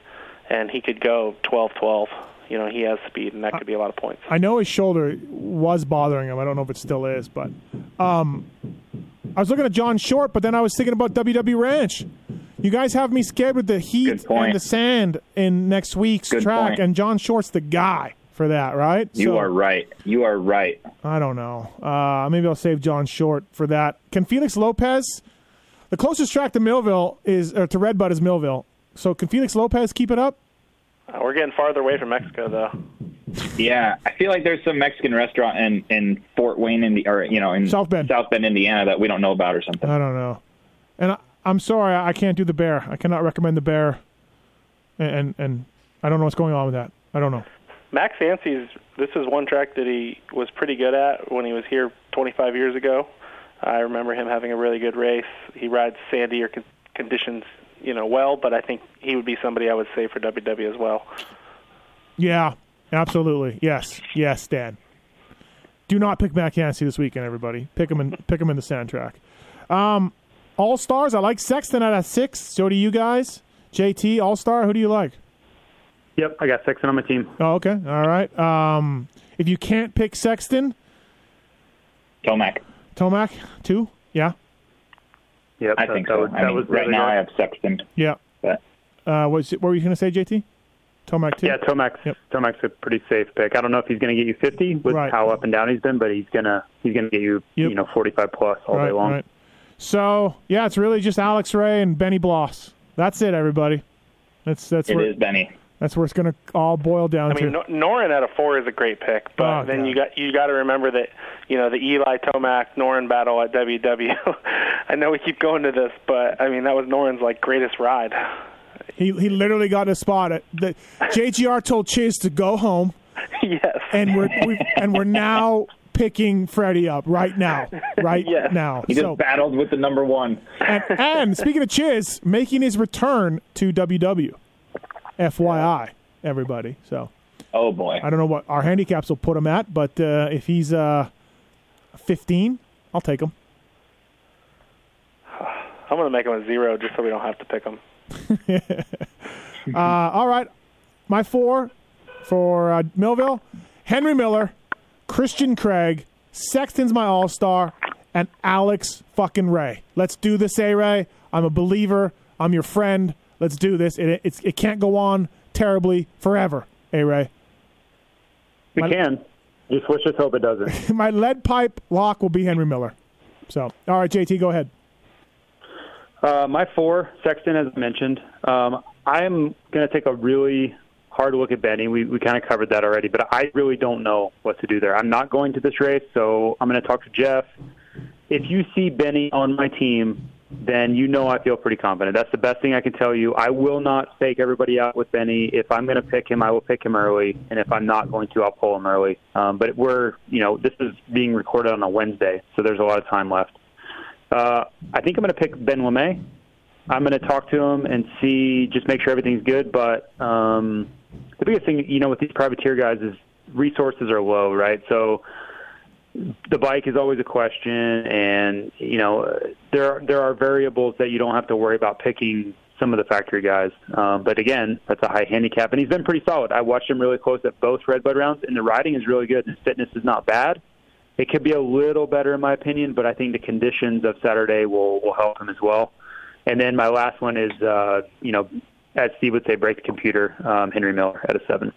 and he could go twelve twelve. You know, he has speed, and that could be a lot of points. I know his shoulder was bothering him. I don't know if it still is, but um, I was looking at John Short, but then I was thinking about W W Ranch. You guys have me scared with the heat and the sand in next week's Good track, point. And John Short's the guy for that, right? You so, are right. You are right. I don't know. Uh, maybe I'll save John Short for that. Can Felix Lopez? The closest track to Millville is, or to Red Bud is Millville. So can Felix Lopez keep it up? We're getting farther away from Mexico, though. Yeah, I feel like there's some Mexican restaurant in, in Fort Wayne, in the, or you know, in South Bend, South Bend, Indiana, that we don't know about or something. I don't know. And I, I'm sorry, I can't do the bear. I cannot recommend the bear. And, and and I don't know what's going on with that. I don't know. Max Yancey's. This is one track that he was pretty good at when he was here twenty-five years ago. I remember him having a really good race. He rides sandy or con- conditions. You know, well, but I think he would be somebody I would say for W W as well. Yeah, absolutely. Yes, yes, Dan. Do not pick Matt Yancey this weekend, everybody. Pick him in, pick him in the soundtrack. Um, all stars. I like Sexton at a six. So do you guys. J T, all star. Who do you like? Yep, I got Sexton on my team. Oh, okay. All right. Um, if you can't pick Sexton, Tomac. Tomac two. Yeah. Yep, I that, think that so. Was, I mean, was right now guy. I have Sexton. Yeah. But. Uh, was, what were you going to say, J T? Tomac too? Yeah, Tomac's, yep. Tomac's a pretty safe pick. I don't know if he's going to get you fifty with right. how up and down he's been, but he's going to he's gonna get you yep. you know forty-five plus all right, day long. Right. So, yeah, it's really just Alex Ray and Benny Bloss. That's it, everybody. That's that's It where, is Benny. That's where it's going to all boil down to. I mean, to. Noren at a four is a great pick, but oh, then God. you got you got to remember that, you know, the Eli Tomac Noren battle at W W. I know we keep going to this, but I mean that was Noren's like greatest ride. He he literally got a spot at the J G R told Chase to go home. Yes, and we're we, and we're now picking Freddie up right now, right yes. now. He just so, battled with the number one. And, and speaking of Chiz, making his return to W W. F Y I, everybody. So, oh boy, I don't know what our handicaps will put him at, but uh, if he's uh, fifteen, I'll take him. I'm going to make him a zero just so we don't have to pick him. uh, all right, my four for uh, Millville: Henry Miller, Christian Craig, Sexton's my all-star, and Alex fucking Ray. Let's do this, A. Ray. I'm a believer. I'm your friend. Let's do this. It it's, it can't go on terribly forever, eh, Ray? It can. Just wish us hope it doesn't. My lead pipe lock will be Henry Miller. So, all right, J T, go ahead. Uh, my four, Sexton, as mentioned. Um, I'm going to take a really hard look at Benny. We we kind of covered that already, but I really don't know what to do there. I'm not going to this race, so I'm going to talk to Jeff. If you see Benny on my team, then you know I feel pretty confident. That's the best thing I can tell you. I will not fake everybody out with Benny. If I'm going to pick him, I will pick him early, and if I'm not going to, I'll pull him early. Um, but we're, you know, this is being recorded on a Wednesday, so there's a lot of time left. Uh, I think I'm going to pick Ben LaMay. I'm going to talk to him and see, just make sure everything's good. But um, the biggest thing, you know, with these privateer guys is resources are low, right? So the bike is always a question, and you know there are, there are variables that you don't have to worry about picking some of the factory guys. Um, but again, that's a high handicap, and he's been pretty solid. I watched him really close at both Red Bud rounds, and the riding is really good. His fitness is not bad. It could be a little better in my opinion, but I think the conditions of Saturday will will help him as well. And then my last one is uh, you know, as Steve would say, break the computer. Um, Henry Miller at a seven.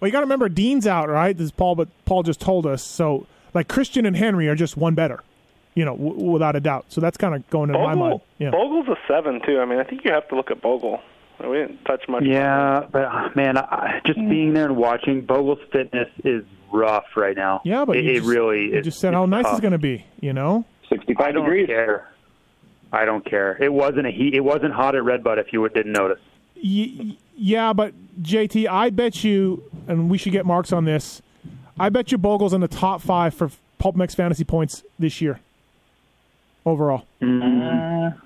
Well, you got to remember Dean's out, right? This is Paul, but Paul just told us so. Like Christian and Henry are just one better, you know, w- without a doubt. So that's kind of going into Bogle, my mind. Yeah. Bogle's a seven too. I mean, I think you have to look at Bogle. We didn't touch much. Yeah, but uh, man, I, just mm. being there and watching Bogle's fitness is rough right now. Yeah, but it, you just, it really you is. Just said how nice tough. It's going to be, you know. sixty-five I don't degrees. Care. I don't care. It wasn't a heat. It wasn't hot at Red Bud if you didn't notice. Yeah, but J T, I bet you, and we should get Marks on this. I bet you Bogle's in the top five for PulpMX fantasy points this year overall. Mm. Uh,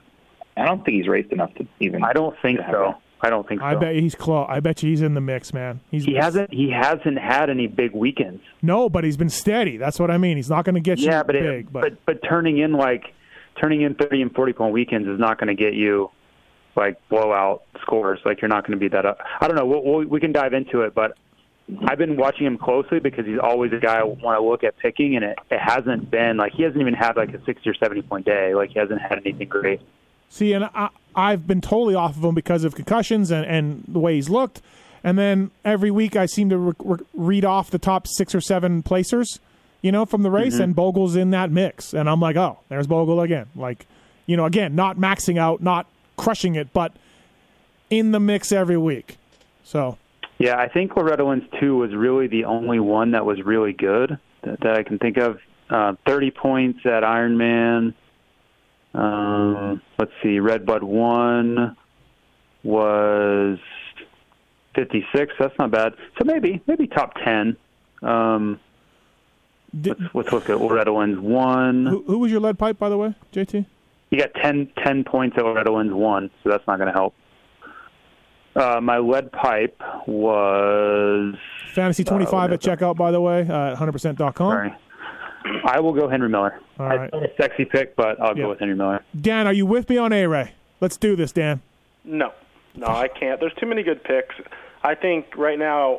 I don't think he's raced enough to even. I don't think so. That. I don't think so. I bet he's close. I bet you he's in the mix, man. He's he hasn't he hasn't had any big weekends. No, but he's been steady. That's what I mean. He's not going to get yeah, you but big. It, but but but turning in like turning in thirty and forty point weekends is not going to get you like blowout scores. Like you're not going to be that up. I don't know. We'll, we'll, we can dive into it, but I've been watching him closely because he's always a guy I want to look at picking, and it, it hasn't been like he hasn't even had like a sixty or seventy point day. Like he hasn't had anything great. See, and I, I've been totally off of him because of concussions and, and the way he's looked. And then every week I seem to re- re- read off the top six or seven placers, you know, from the race, mm-hmm. and Bogle's in that mix. And I'm like, oh, there's Bogle again. Like, you know, again, not maxing out, not crushing it, but in the mix every week. So, yeah, I think Loretta Lynn's two was really the only one that was really good that, that I can think of. Uh, thirty points at Ironman. Um, let's see, Red Bud one was fifty-six. That's not bad. So maybe, maybe top ten. Um, Did, let's, let's look at Loretta Lynn's one. Who, who was your lead pipe, by the way, J T? You got ten, ten points at Loretta Lynn's one, so that's not going to help. Uh, my lead pipe was... Fantasy twenty-five uh, at checkout, by the way, uh, at one hundred percent dot com. Sorry. I will go Henry Miller. All right. It's not a sexy pick, but I'll yeah. go with Henry Miller. Dan, are you with me on A-Ray? Let's do this, Dan. No. No, I can't. There's too many good picks. I think right now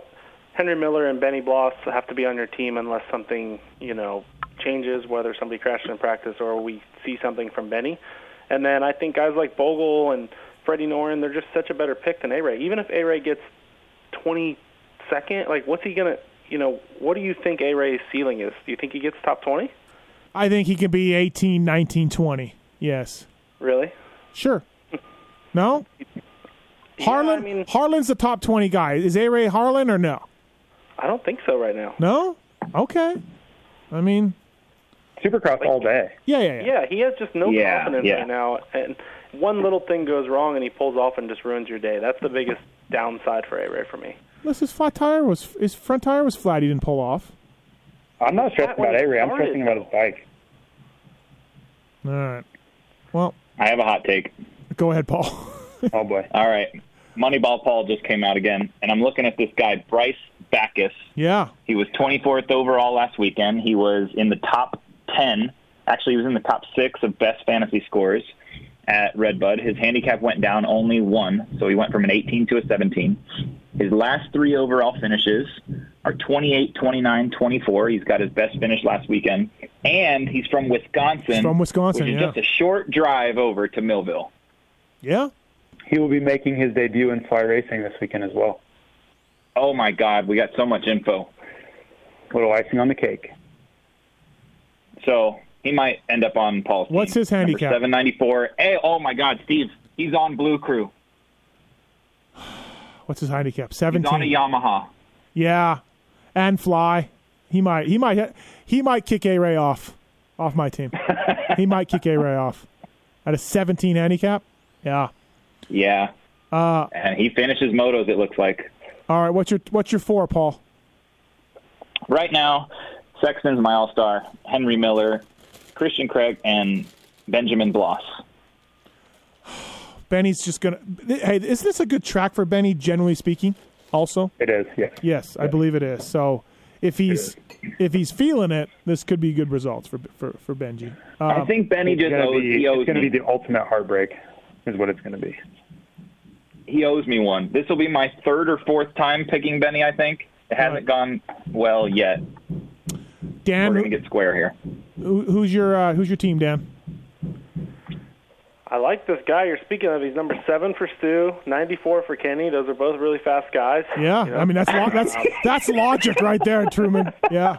Henry Miller and Benny Bloss have to be on your team unless something, you know, changes, whether somebody crashes in practice or we see something from Benny. And then I think guys like Bogle and Freddie Noren, they're just such a better pick than A-Ray. Even if A-Ray gets twenty-second, like what's he going to – you know, what do you think A-Ray's ceiling is? Do you think he gets top twenty? I think he can be eighteen, nineteen, twenty. Yes. Really? Sure. No? yeah, Harlan, I mean, Harlan's the top twenty guy. Is A-Ray Harlan or no? I don't think so right now. No? Okay. I mean. Supercross like, all day. Yeah, yeah, yeah. Yeah, he has just no yeah, confidence yeah. right now. And one little thing goes wrong and he pulls off and just ruins your day. That's the biggest downside for A-Ray for me. Unless his flat tire was his front tire was flat, he didn't pull off. I'm not stressed about A-Ray. I'm stressing about his bike. All right. Well, I have a hot take. Go ahead, Paul. Oh boy. All right. Moneyball Paul just came out again, and I'm looking at this guy Bryce Backus. Yeah. He was twenty-fourth overall last weekend. He was in the top ten. Actually, he was in the top six of best fantasy scores at Red Bud. His handicap went down only one, so he went from an eighteen to a seventeen. His last three overall finishes are twenty-eight, twenty-nine, twenty-four. He's got his best finish last weekend. And he's from Wisconsin. He's from Wisconsin, which is yeah. just a short drive over to Millville. Yeah. He will be making his debut in Fly Racing this weekend as well. Oh, my God. We got so much info. Little icing on the cake. So he might end up on Paul's team. What's his handicap? seven ninety-four. Hey, oh, my God, Steve. He's on Blue Crew. What's his handicap? Seventeen. He's on a Yamaha. Yeah, and Fly. He might. He might. He might kick A-Ray off, off my team. he might kick A-Ray off at a seventeen handicap. Yeah. Yeah. Uh, and he finishes motos. It looks like. All right. What's your What's your four, Paul? Right now, Sexton's my all star. Henry Miller, Christian Craig, and Benjamin Bloss. Benny's just going to – hey, is this a good track for Benny, generally speaking, also? It is, yeah. Yes, yeah. I believe it is. So if he's if he's feeling it, this could be good results for for, for Benji. Uh, I think Benny just owes be, he owes It's going to be the ultimate heartbreak is what it's going to be. He owes me one. This will be my third or fourth time picking Benny, I think. It hasn't right. gone well yet. Dan, we're going to get square here. Who, who's your uh, Who's your team, Dan? I like this guy you're speaking of. He's number seven for Stu, ninety-four for Kenny. Those are both really fast guys. Yeah, you know? I mean, that's lo- that's that's logic right there, Truman. Yeah.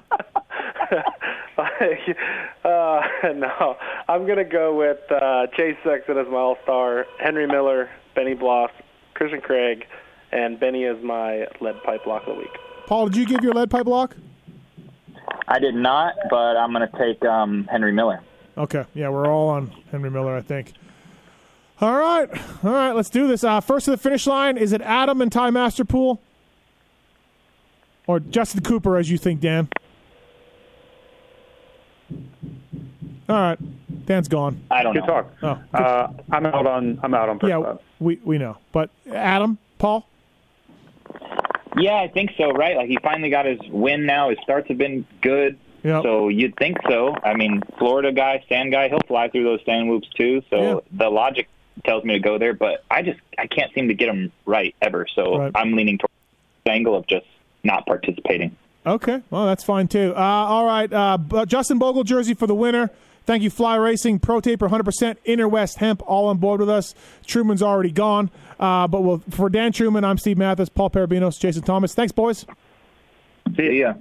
like, uh, no, I'm going to go with uh, Chase Sexton as my all-star, Henry Miller, Benny Bloss, Christian Craig, and Benny as my lead pipe lock of the week. Paul, did you give your lead pipe lock? I did not, but I'm going to take um, Henry Miller. Okay. Yeah, we're all on Henry Miller, I think. All right. All right, let's do this. Uh, first to the finish line, is it Adam and Ty Masterpool? Or Justin Cooper, as you think, Dan? All right. Dan's gone. I don't good know. Talk. Oh, good uh, I'm out on I'm out on purpose. Yeah, we, we know. But Adam, Paul? Yeah, I think so, right? Like, he finally got his win now. His starts have been good. Yep. So you'd think so. I mean, Florida guy, sand guy, he'll fly through those sand loops too. So yep. the logic tells me to go there, but I just I can't seem to get him right ever. So right. I'm leaning towards the angle of just not participating. Okay. Well, that's fine too. Uh, all right. Uh, Justin Bogle jersey for the winner. Thank you, Fly Racing, Pro Taper, one hundred percent, Inner West Hemp, all on board with us. Truman's already gone. Uh, but we'll, for Dan Truman, I'm Steve Mathis, Paul Parabinos, Jason Thomas. Thanks, boys. See ya.